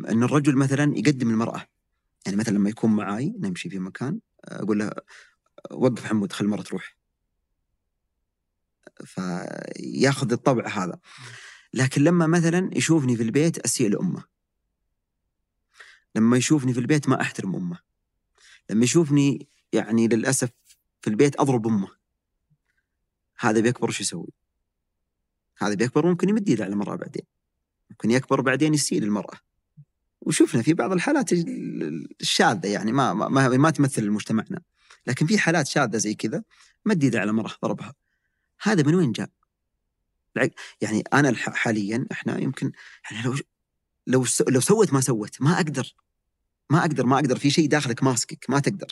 أن الرجل مثلا يقدم المرأة، يعني مثلا لما يكون معاي نمشي في مكان أقول له وقف حمود خل المرة تروح، فياخذ الطبع هذا. لكن لما مثلا يشوفني في البيت أسيء لأمه، لما يشوفني في البيت ما أحترم أمه، لما يشوفني يعني للأسف في البيت أضرب أمه، هذا بيكبر شو يسوي؟ هذا بيكبر ممكن يمد يده على المرأة بعدين، ممكن يكبر بعدين يسيء للمرأة. وشوفنا في بعض الحالات الشاذة، يعني ما تمثل مجتمعنا، لكن في حالات شاذة زي كذا مد يده على مرأة ضربها. هذا من وين جاء؟ يعني أنا حاليا إحنا يمكن يعني لو سويت ما سويت ما أقدر في شيء داخلك ماسكك ما تقدر.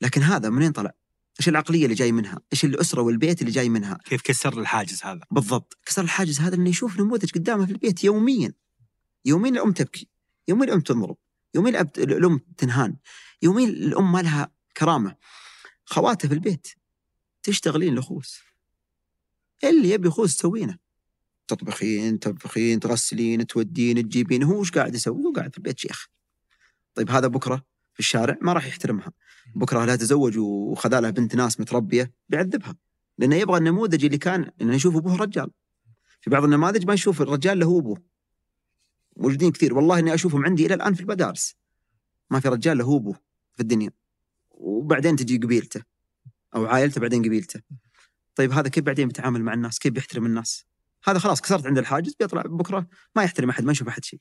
لكن هذا من وين طلع؟ إيش العقلية اللي جاي منها؟ إيش الأسرة والبيت اللي جاي منها؟ كيف كسر الحاجز هذا؟ بالضبط، كسر الحاجز هذا إنه يشوف نموذج قدامه في البيت يوميا الأم تبكي، يوميا الأم تنضرب، يوميا الأم تنهان، يوميا الأم ما لها كرامة. خواته في البيت تشتغلين لخوص، اللي يبي خوص تسوينه، تطبخين تغسلين تودين تجيبين. هو وش قاعد يسوي؟ هو قاعد في البيت شيخ. طيب هذا بكرة في الشارع ما راح يحترمها، بكرة لا تزوج وخذالها بنت ناس متربية بيعذبها، لأنه يبغى النموذج اللي كان إنه يشوف أبوه رجال. في بعض النماذج ما يشوف الرجال له أبوه، موجودين كثير والله إني أشوفهم عندي إلى الآن في المدارس، ما في رجال له أبوه في الدنيا، وبعدين تجي قبيلته أو عائلته بعدين قبيلته. طيب هذا كيف بعدين بيتعامل مع الناس؟ كيف بيحترم الناس؟ هذا خلاص كسرت عند الحاجز، بيطلع بكرة ما يحترم أحد، ما يشوف أحد شيء.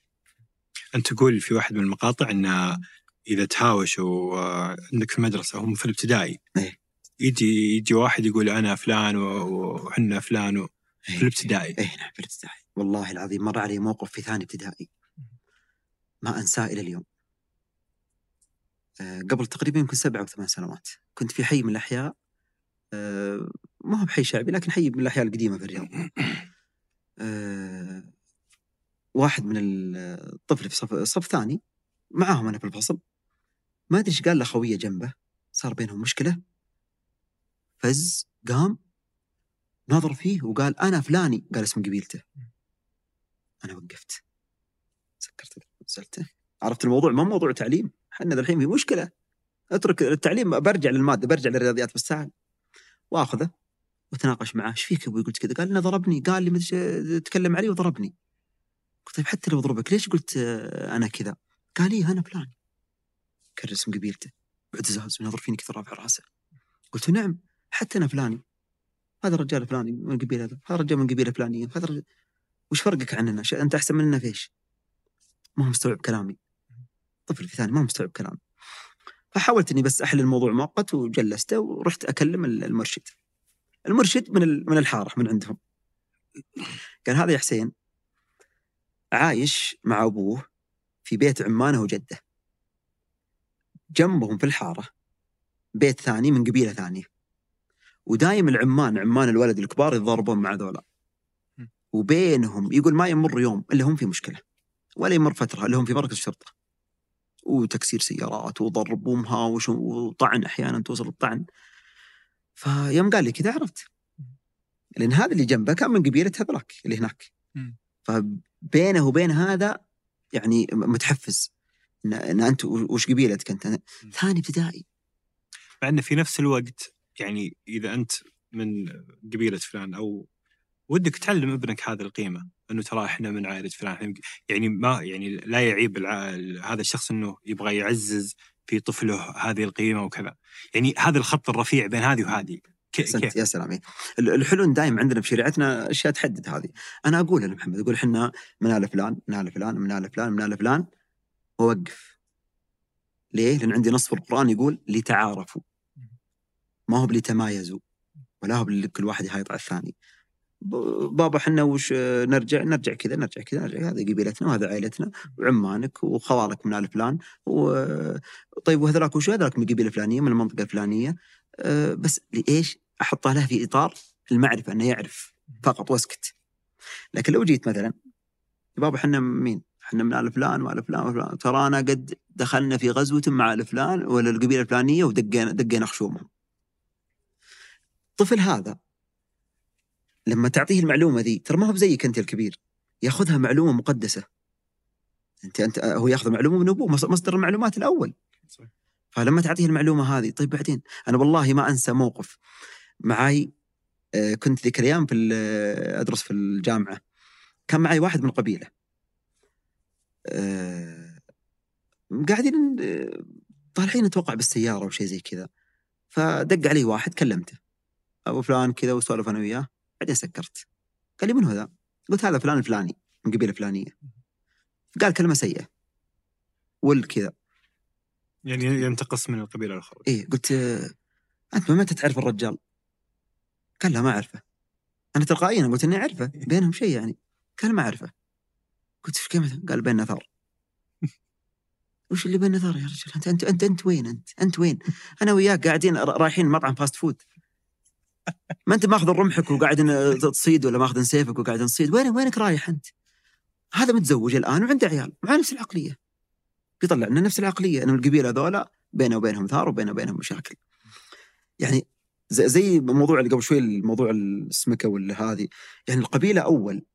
أنت تقول في واحد من المقاطع أن إذا تهاوشوا عندك في المدرسة هم في الابتدائي يجي واحد يقول أنا فلان وحنا فلان في الابتدائي. نعم في الابتدائي، والله العظيم مر علي موقف في ثاني ابتدائي ما أنساه إلى اليوم. قبل تقريبا يمكن 7 أو 8 سنوات كنت في حي من الأحياء، ما هو بحي شعبي لكن حي من الأحياء القديمة في الرياض. واحد من الطفل في صف ثاني معاهم أنا في الفصل، ما أدري إيش قال له خوية جنبه، صار بينهم مشكلة، فز قام ناظر فيه وقال أنا فلاني، قال اسم قبيلته. أنا وقفت سكرت نزلته، عرفت الموضوع ما موضوع تعليم، حنا الحين في مشكلة، أترك التعليم برجع للمادة، برجع للرياضيات بالسهل. وأخذه وتناقش معه، إيش فيك أبوي قلت كذا؟ قال أنا ضربني، قال لي تكلم علي وضربني. قلت طيب حتى لو ضربك ليش قلت أنا كذا؟ قال لي أنا فلان، كرر اسم قبيلته. بعتزاز وناظر فيني كثر رافع راسه. قلت نعم حتى انا فلاني، هذا الرجال فلاني من قبيله، هذا الرجال من قبيله فلانيه، هذا الرجال... وش فرقك عننا؟ انت احسن مننا في ايش؟ ما هو مستوعب كلامي. طفل في ثاني ما هو مستوعب كلامي. فحاولت اني بس احل الموضوع مؤقت وجلسته ورحت اكلم المرشد. المرشد من الحاره من عندهم. قال هذا يا حسين عايش مع ابوه في بيت عمانه وجده. جنبهم في الحاره بيت ثاني من قبيله ثانيه. ودايم العمان عمان الولد الكبار يتضاربون مع ذولا. وبينهم يقول ما يمر يوم الا هم في مشكله. ولا يمر فتره الا هم في مركز الشرطه. وتكسير سيارات وضرب ومهاوش وطعن، احيانا توصل الطعن. فيوم قال لي كذا عرفت، لان هذا اللي جنبه كان من قبيله هذاك اللي هناك. فبينه وبين هذا يعني متحفز ان انت وش قبيلتك انت؟ ثاني ابتدائي. مع انه في نفس الوقت يعني اذا انت من قبيله فلان او ودك تعلم ابنك هذه القيمه، انه ترى احنا من عائله فلان، يعني ما يعني لا يعيب هذا الشخص انه يبغى يعزز في طفله هذه القيمه وكذا. يعني هذا الخط الرفيع بين هذه وهذه. يا سلام. الحلو دائم عندنا في شريعتنا اشياء تحدد هذه. انا اقول لمحمد، اقول احنا من آل فلان من آل فلان من آل فلان من آل فلان، ووقف. ليه؟ لان عندي نص في القران يقول لتعارفوا، ما هو لتمايزوا، ولا هو كل واحد يهايط على الثاني. بابا حنا وش نرجع كذا نرجع كذا نرجع، هذا قبيلتنا وهذا عائلتنا وعمانك وخوالك من آل فلان، وطيب وهذاك وش هذاك من القبيله الفلانيه من المنطقه الفلانيه. بس لإيش أحطها له في إطار المعرفة، أنه يعرف فقط واسكت. لكن لو جيت مثلا يا بابا حنا مين؟ حنا من آل فلان وآل فلان وفلان، ترانا قد دخلنا في غزوة مع آل فلان ولا القبيلة الفلانية ودقينا خشومهم. الطفل هذا لما تعطيه المعلومة ذي ترى ما هو بزيك أنت الكبير، يأخذها معلومة مقدسة. أنت هو يأخذ معلومة من أبوه، مصدر المعلومات الأول. فلما تعطيه المعلومة هذه طيب بعدين. أنا والله ما أنسى موقف معي. كنت ذيك الأيام في أدرس في الجامعة، كان معي واحد من قبيلة قاعدين طالعين أتوقع بالسيارة وشي زي كذا، فدق عليه واحد كلمته أبو فلان كذا وسولف أنا وياه، بعدين سكرت. قال لي من هو ذا؟ قلت هذا فلان الفلاني من قبيلة فلانية. قال كلمة سيئة والكذا يعني ينتقص من القبيلة الأخرى. إيه. قلت أنت ما تعرف الرجال؟ قال لا ما أعرفه. أنا تلقائيا قلت إني أعرفه، بينهم شيء يعني. قال ما أعرفه. قلت في كلمة؟ قال بيننا ثار. وش اللي بيننا ثار يا رجل؟ أنت وين أنت وين؟ أنا وياك قاعدين رايحين مطعم فاست فود. ما أنت ماخذ رمحك وقاعد تصيد، ولا ماخذ سيفك وقاعد تصيد. وينك رايح أنت؟ هذا متزوج الآن وعنده عيال مع نفس العقلية. يطلع لنا نفس العقلية، أنه القبيلة ذولا بينه وبينهم ثار وبينه وبينهم مشاكل. يعني زي موضوع اللي قبل شوي، الموضوع السمكة والهذه، يعني القبيلة أول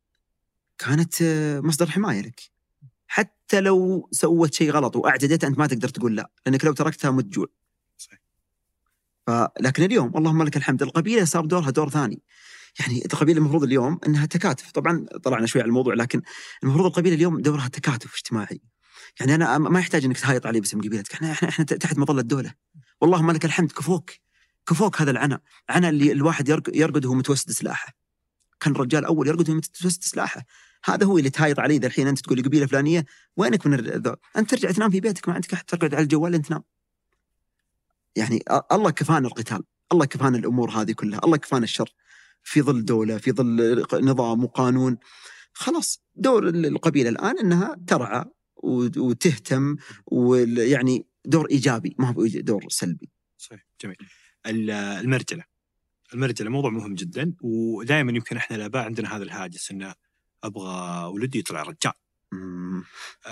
كانت مصدر حماية لك، حتى لو سوت شيء غلط وأعتدتها أنت ما تقدر تقول لا، لأنك لو تركتها متجوع. لكن اليوم اللهم لك الحمد القبيلة صار دورها دور ثاني. يعني القبيلة المفروض اليوم أنها تكاتف. طبعا طلعنا شوي على الموضوع، لكن المفروض القبيلة اليوم دورها تكاتف اجتماعي. يعني أنا ما يحتاج إنك تهايط علي باسم قبيلتك، إحنا تحت مظلة الدولة. والله لك الحمد كفوك هذا العنى اللي الواحد يرقد وهو متوسد سلاحه. كان الرجال أول يرقد وهو متوسد سلاحه. هذا هو اللي تهايط عليه ذا الحين. أنت تقول قبيلة فلانية وينك من أنت ترجع تنام في بيتك، ما عندك أحد، ترقد على الجوال أنت تنام. يعني الله كفانا القتال، الله كفانا الأمور هذه كلها، الله كفانا الشر في ظل دولة، في ظل نظام وقانون. خلاص دور القبيلة الآن أنها ترعى وتهتم، ويعني دور إيجابي ما هو دور سلبي. صحيح. جميل. المرجلة موضوع مهم جدا، ودائما يمكن إحنا الآباء عندنا هذا الهاجس إنه أبغى ولدي يطلع رجال.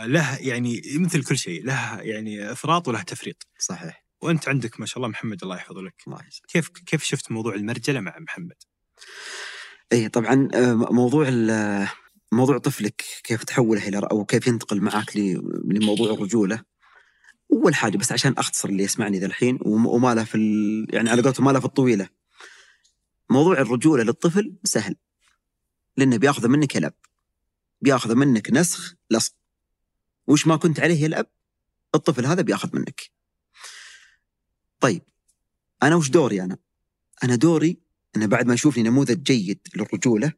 له يعني مثل كل شيء له يعني إفراط وله تفريط. صحيح. وأنت عندك ما شاء الله محمد الله يحفظه لك. الله يسلمك. كيف شفت موضوع المرجلة مع محمد؟ إيه طبعا موضوع طفلك كيف تحوله إلى أو كيف ينتقل معك لموضوع الرجولة. أول حاجة بس عشان أختصر اللي يسمعني ذا الحين وما له في يعني على قولته ما له في الطويلة، موضوع الرجولة للطفل سهل، لأنه بياخذ منك الأب، بياخذ منك نسخ لصق، وش ما كنت عليه الأب الطفل هذا بياخذ منك. طيب أنا وش دوري؟ أنا دوري أنه بعد ما أشوف لي نموذج جيد للرجولة،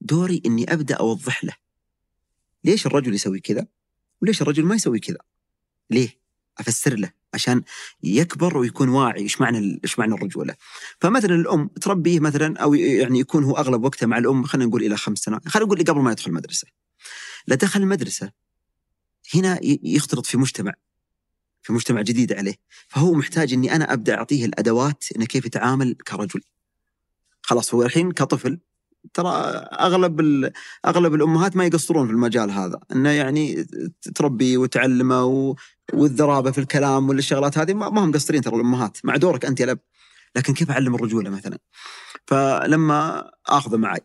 دوري أني أبدأ أوضح له ليش الرجل يسوي كذا وليش الرجل ما يسوي كذا. ليه؟ أفسر له عشان يكبر ويكون واعي إيش معنى الرجولة. فمثلا الأم تربيه مثلا، أو يعني يكون هو أغلب وقته مع الأم، خلينا نقول إلى 5 سنوات، خلينا نقول قبل ما يدخل المدرسة. لا دخل المدرسة هنا يختلط في مجتمع جديد عليه، فهو محتاج أني أنا أبدأ أعطيه الأدوات إنه كيف يتعامل كرجل. خلاص هو الحين كطفل، ترى أغلب الأمهات ما يقصرون في المجال هذا، إنه يعني تربي وتعلمه والذرابة في الكلام والشغلات هذه ما هم قصرين ترى الأمهات، مع دورك أنت يا لب. لكن كيف أعلم الرجولة مثلا؟ فلما أخذه معي،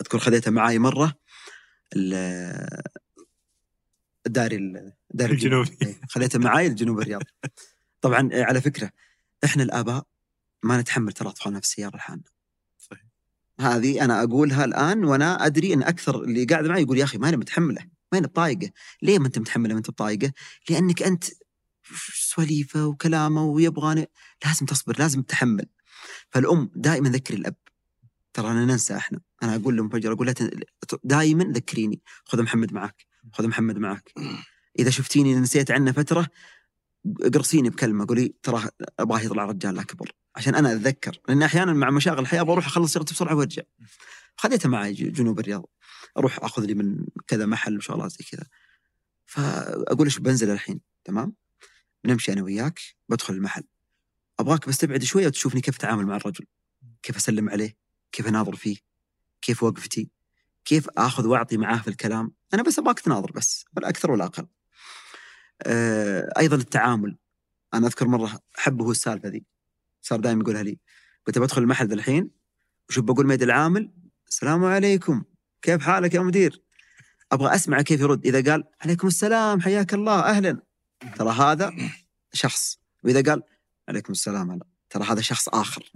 أذكر خذيته معي مرة الداري الجنوبي، خذيته معي الجنوب الرياض. طبعا على فكرة إحنا الآباء ما نتحمل ترى أطفالنا في السيارة الحالنا، هذه أنا أقولها الآن وأنا أدري أن أكثر اللي قاعد معي يقول يا أخي ما أنا متحمله، ما أنا بطايقه. ليه ما أنت متحمله ما أنت بطايقه؟ لأنك أنت سواليفه وكلامه ويبغاني، لازم تصبر، لازم تتحمل. فالأم دائما ذكر الأب، ترى أنا ننسى إحنا، أنا أقول لهم فجر، أقول دائما ذكريني، خذ محمد معك، خذ محمد معك. إذا شفتيني نسيت عنه فترة قرصيني بكلمة، قولي ترى أبغاه يطلع رجال لا كبر، عشان أنا أتذكر، لأن أحياناً مع مشاغل الحياة بروح أخلص سيارتي بسرعة وأرجع. خذيته معي جنوب الرياض، أروح أخذ لي من كذا محل وشغلات زي كذا. فأقول إيش بنزل الحين، تمام؟ بنمشي أنا وياك، بدخل المحل، أبغاك بس تبعد شوية وتشوفني كيف أتعامل مع الرجل، كيف أسلم عليه، كيف أناظر فيه، كيف وقفتي، كيف أخذ وأعطي معاه في الكلام. أنا بس أبغاك تناظر بس، ولا أكثر ولا أقل. أيضاً التعامل، أنا أذكر مرة حبه السالفة ذي، صار دائما يقولها لي. قلت بدخل المحل الحين وشوف بقول ميد العامل السلام عليكم، كيف حالك يا مدير؟ أبغى أسمع كيف يرد. إذا قال عليكم السلام حياك الله أهلا، ترى هذا شخص، وإذا قال عليكم السلام هلا، ترى هذا شخص آخر.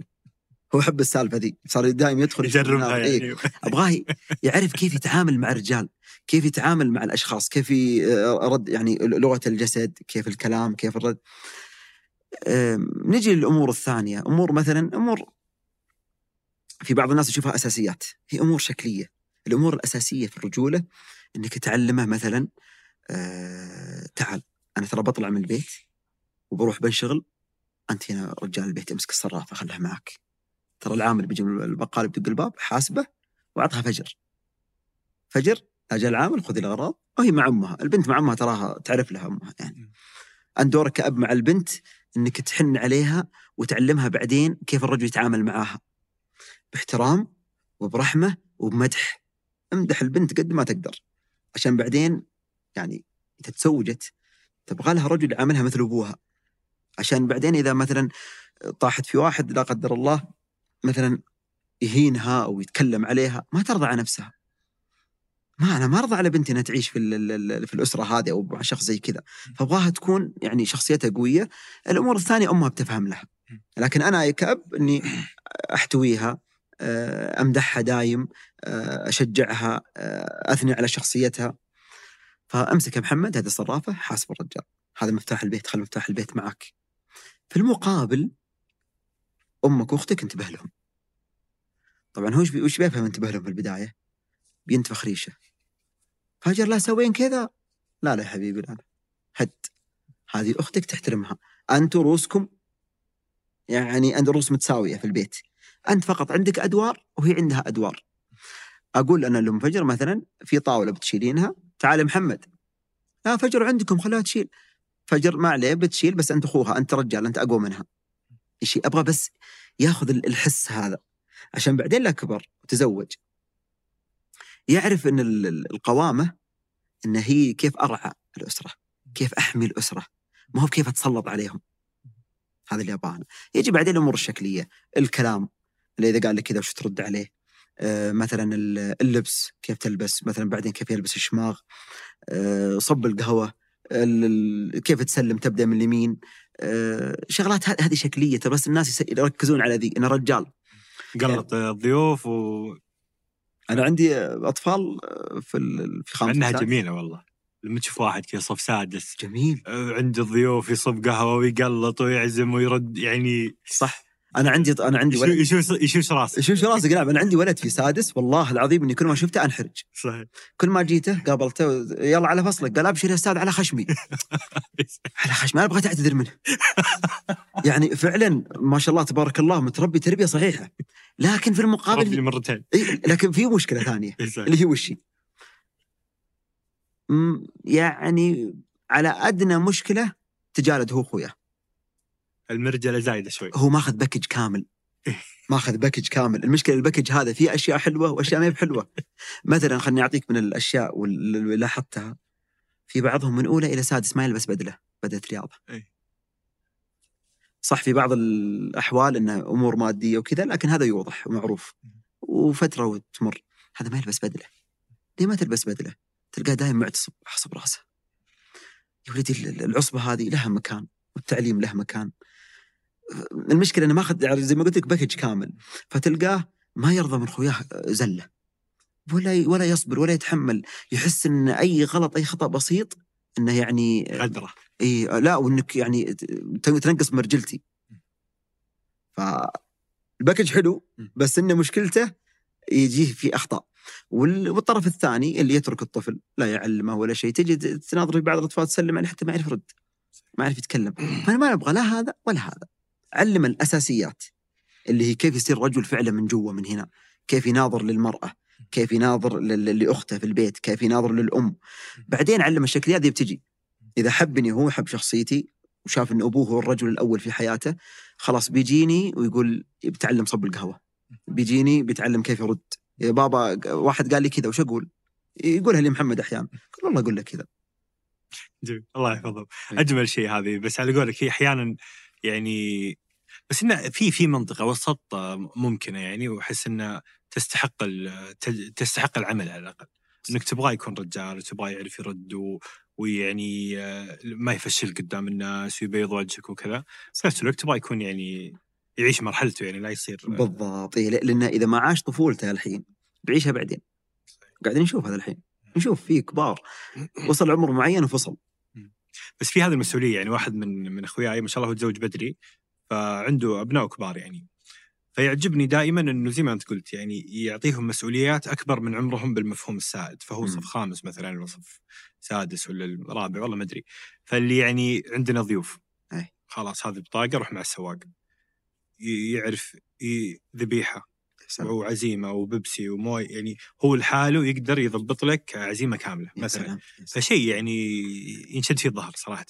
هو حب السالفة دي، صار دائما يدخل يجربها يعني. أبغاه يعرف كيف يتعامل مع الرجال، كيف يتعامل مع الأشخاص، كيف يرد، يعني لغة الجسد، كيف الكلام، كيف الرد. نجي للأمور الثانية، أمور مثلا، أمور في بعض الناس يشوفها أساسيات، هي أمور شكلية. الأمور الأساسية في الرجولة أنك تعلمه مثلا تعال أنا ترى بطلع من البيت وبروح بنشغل، أنت هنا رجال البيت امسك الصرافة خلها معك، ترى العامل بيجي من البقالة بدق الباب حاسبه وعطها فجر أجل العامل خذ الأغراض. وهي مع أمها، البنت مع أمها، تراها تعرف لها أمها يعني. أن دورك كأب مع البنت إنك تحن عليها وتعلمها بعدين كيف الرجل يتعامل معاها باحترام وبرحمة وبمدح. امدح البنت قد ما تقدر، عشان بعدين يعني إذا تزوجت تبغى لها رجل يعاملها مثل أبوها، عشان بعدين إذا مثلا طاحت في واحد لا قدر الله مثلا يهينها أو يتكلم عليها ما ترضى على نفسها. ما أنا ما أرضى على بنتي أنها تعيش في الأسرة هذه أو مع شخص زي كذا، فأبغاها تكون يعني شخصيتها قوية. الأمور الثانية أمها بتفهم لها، لكن أنا كأب أني أحتويها، أمدحها دايم، أشجعها، أثني على شخصيتها. فأمسك يا محمد هذه الصرافة، حاسب الرجال، هذا مفتاح البيت، خل مفتاح البيت معك. في المقابل أمك وأختك انتبه لهم. طبعا هو وش بيفهم انتبه لهم في البداية؟ بينتفخ ريشه، فجر لا سوين كذا، لا يا حبيبي الآن هد، هذه أختك تحترمها، أنت رؤوسكم يعني أنت رؤوس متساوية في البيت، أنت فقط عندك أدوار وهي عندها أدوار. أقول أنا لهم فجر مثلا في طاولة بتشيلينها، تعال محمد، لا فجر عندكم خلها تشيل، فجر ما عليه بتشيل، بس أنت أخوها، أنت رجال، أنت أقوى منها. إشي أبغى بس ياخذ الحس هذا، عشان بعدين لا كبر وتزوج يعرف أن القوامة أن هي كيف أرعى الأسرة، كيف أحمي الأسرة، ما هو كيف أتسلط عليهم. هذا اللي أبغاه. يجي بعدين الأمور الشكلية، الكلام اللي إذا قال لك كذا وش ترد عليه، مثلا اللبس، كيف تلبس مثلا، بعدين كيف يلبس الشماغ، صب القهوة، كيف تسلم تبدأ من اليمين، شغلات هذه شكلية. بس الناس يركزون على ذي أنا رجال قلت الضيوف أنا عندي أطفال في 5 سنوات. أنها جميلة والله. لما تشوف واحد كذا صف سادس جميل عند الضيوف يصب قهوه ويقلط ويعزم ويرد يعني صح. انا عندي ولد يشوش راسك نعم. انا عندي ولد في سادس والله العظيم اني كل ما شفته انحرج صحيح. كل ما جيته قابلته يلا على فصلك قال ابشر يا استاذ على خشمي على خشمي. انا بغيت اعتذر منه يعني فعلا ما شاء الله تبارك الله متربي تربيه صحيحه. لكن في المقابل في مرتين لكن في مشكله ثانيه اللي هي وشي يعني على ادنى مشكله تجالد هو اخويا. المرجله زايده شوي. هو ماخذ باكج كامل المشكله الباكج هذا فيه اشياء حلوه واشياء ما هي حلوه. مثلا خلني اعطيك من الاشياء واللي لاحظتها في بعضهم من اولى الى سادس ما يلبس بدله رياضه. صح في بعض الاحوال انه امور ماديه وكذا لكن هذا يوضح ومعروف وفتره وتمر. هذا ما يلبس بدله. ليه ما تلبس بدله؟ تلقاه دائما معتصب حسب راسه. يا ولدي العصبه هذه لها مكان والتعليم له مكان. المشكله انه ماخذ زي ما قلت لك باكج كامل فتلقاه ما يرضى من خوياه زله ولا يصبر ولا يتحمل. يحس ان اي غلط اي خطا بسيط انه يعني غدره اي لا وانك يعني تنقص مرجلتي. فالباكج حلو بس انه مشكلته يجيه في اخطاء. والطرف الثاني اللي يترك الطفل لا يعلمه ولا شيء. تجي تناظر بعض الاطفال تسلم عليه حتى ما يعرف يرد ما يعرف يتكلم. فانا ما نبغى لا هذا ولا هذا. علم الاساسيات اللي هي كيف يصير رجل فعلا من جوا من هنا، كيف يناظر للمراه، كيف يناظر لاخته في البيت، كيف يناظر للام. بعدين علم الشكليات دي بتجي. اذا حبني هو يحب شخصيتي وشاف ان ابوه هو الرجل الاول في حياته خلاص بيجيني ويقول بتعلم صب القهوه، بيجيني بيتعلم كيف يرد. يا بابا واحد قال لي كذا وش اقول؟ يقولها لي محمد احيانا قال والله اقول لك كذا. الله يحفظهم. اجمل شيء هذه. بس على قولك هي احيانا يعني بس إنه في منطقة وسط ممكنة يعني. وأحس إنه تستحق العمل على الأقل. إنك تبغى يكون رجال وتبغى يعرف يرد ويعني ما يفشل قدام الناس ويبيض وجهك وكذا. في نفس الوقت تبغى يكون يعني يعيش مرحلته يعني لا يصير بالضبط. لأنه إذا ما عاش طفولته الحين بعيشها بعدين. قاعدين نشوف هذا الحين نشوف فيه كبار وصل عمر معين وفصل. بس في هذه المسؤولية يعني. واحد من أخوياي ما شاء الله هو تزوج بدري فعنده أبناء كبار يعني. فيعجبني دائما أنه زي ما أنت قلت يعني يعطيهم مسؤوليات أكبر من عمرهم بالمفهوم السائد. فهو صف خامس مثلا ولا صف سادس ولا الرابع والله ما أدري. فاللي يعني عندنا ضيوف خلاص هذه بطاقة روح مع السواق يعرف ذبيحة وعزيمة وبيبسي وموي يعني هو لحاله يقدر يضبط لك عزيمة كاملة مثلا. فشيء يعني ينشد في الظهر صراحة.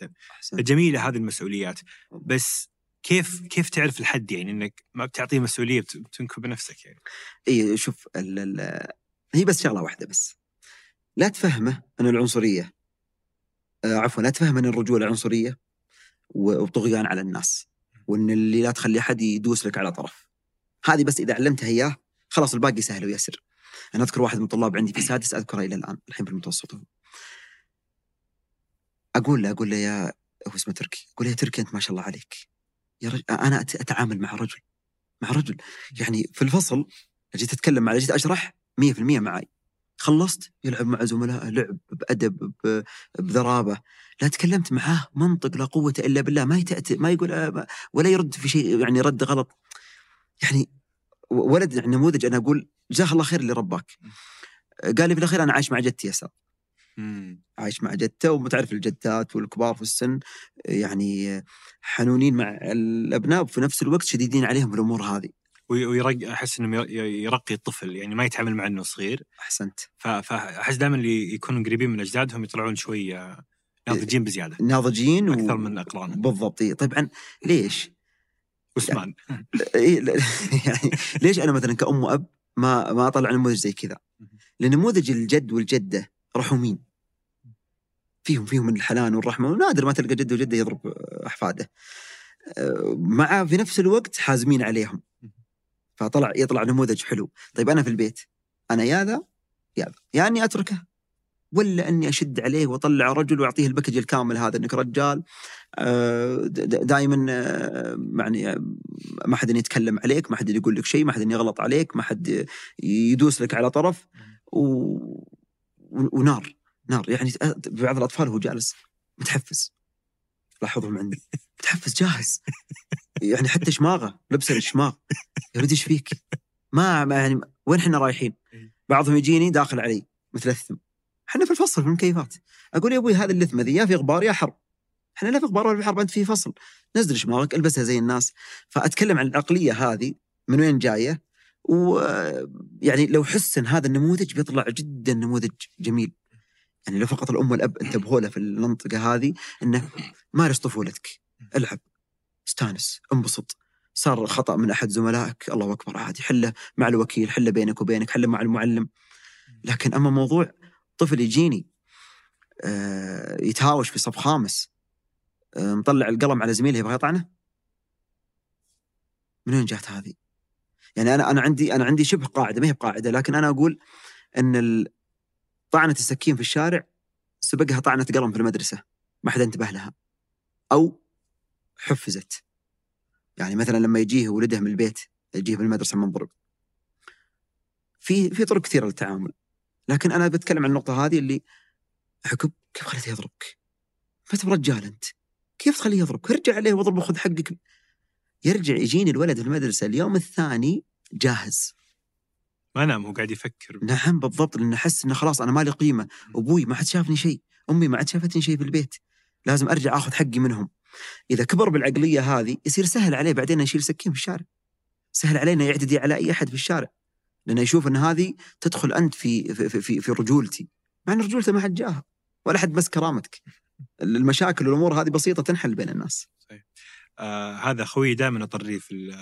جميلة هذه المسؤوليات. بس كيف تعرف الحد يعني انك ما بتعطيه مسؤولية بتنكب نفسك يعني. اي شوف هي بس شغلة واحدة بس. لا تفهمه ان العنصرية لا تفهمه ان الرجولة عنصرية وطغيان على الناس وان اللي لا تخلي حد يدوس لك على طرف. هذه بس إذا علمتها إياه خلاص الباقي سهل ويسر. أنا أذكر واحد من الطلاب عندي في سادس أذكره إلى الآن الحين بالمتوسط. أقول له يا هو اسمه تركي. أقول له يا تركي أنت ما شاء الله عليك يا رجل. أنا أتعامل مع رجل يعني في الفصل جيت أتكلم معه جيت أشرح 100% معي. خلصت يلعب مع زملائه لعب بأدب بذرابة. لا تكلمت معاه منطق لا قوة إلا بالله. ما يقول ولا يرد في شيء يعني رد غلط يعني. ولد يعني نموذج. أنا أقول جزاه الله خير اللي رباك. قال لي في الأخير أنا عايش مع جدتي يا سام. عايش مع جدته ومتعرف الجدات والكبار في السن يعني حنونين مع الأبناء وفي نفس الوقت شديدين عليهم الأمور هذه. أحس إنه يرقي الطفل يعني ما يتعامل مع إنه صغير. أحسنت. فأحس دائما اللي يكونوا قريبين من أجدادهم يطلعون شوية ناضجين بزيادة. ناضجين أكثر من أقرانهم. بالضبط. طبعا ليش؟ عثمان يعني ليش أنا مثلا كأم وأب ما أطلع نموذج زي كذا؟ لأن نموذج الجد والجدة رحومين فيهم الحنان والرحمة. ونادر ما تلقى جد وجدة يضرب أحفاده مع في نفس الوقت حازمين عليهم. يطلع نموذج حلو. طيب أنا في البيت أنا يا ذا يعني أتركه ولا أني أشد عليه وأطلع رجل وأعطيه الباكج الكامل هذا أنك رجال دائما يعني ما حد يتكلم عليك ما حد يقول لك شيء ما حد يغلط عليك ما حد يدوس لك على طرف ونار. نار. يعني بعض الأطفال هو جالس متحفز، لاحظهم عندي متحفز جاهز، يعني حتى شماغه لبسه الشماغ يا ولدي ايش فيك؟ ما يعني وين احنا رايحين؟ بعضهم يجيني داخل علي متلثم، احنا في الفصل في المكيفات. اقول يا ابوي هذه اللثمه ذي يا في غبار يا حرب، احنا لا في غبار ولا في حرب، انت في فصل، نزل شماغك البسها زي الناس. فاتكلم عن العقليه هذه من وين جايه، ويعني لو حسن هذا النموذج بيطلع جدا نموذج جميل. يعني لو فقط الأم والأب انتبهوا له في المنطقة هذه، أنه مارس طفولتك، ألعب، استانس، انبسط. صار خطأ من أحد زملائك، الله أكبر، عادي، حله مع الوكيل، حله بينك وبينك، حله مع المعلم. لكن أما موضوع طفل يجيني يتهاوش في صف خامس، مطلع القلم على زميله يبغى يطعنه، من وين جات هذه؟ يعني أنا عندي شبه قاعدة، ما هي بقاعدة، لكن أنا أقول أن طعنة السكين في الشارع سبقها طعنة قلم في المدرسة ما حدا انتبه لها أو حفزت. يعني مثلا لما يجيه ولده من البيت، يجيه من المدرسة منضرب، في طرق كثيرة للتعامل، لكن أنا بتكلم عن النقطة هذه اللي عقب كيف خليته يضربك؟ ما تبغى رجال أنت، كيف تخليه يضربك؟ ارجع عليه واضربه وخذ حقك. يرجع يجيني الولد في المدرسة اليوم الثاني جاهز، ما نام هو قاعد يفكر. نعم بالضبط، لأن أحس إنه خلاص أنا مالي قيمة، أبوي ما حد شافني شيء، أمي ما حد شافتني شيء في البيت، لازم أرجع أخذ حقي منهم. إذا كبر بالعقلية هذه يصير سهل عليه بعدين يشيل سكين في الشارع، سهل علينا يعتدي على أي أحد في الشارع، لأنه يشوف إن هذه تدخل أنت في في في في رجولتي، مع إن رجولته ما حد جاها ولا حد مس كرامتك. المشاكل والأمور هذه بسيطة تنحل بين الناس. صحيح. هذا خوي دائما أطريه في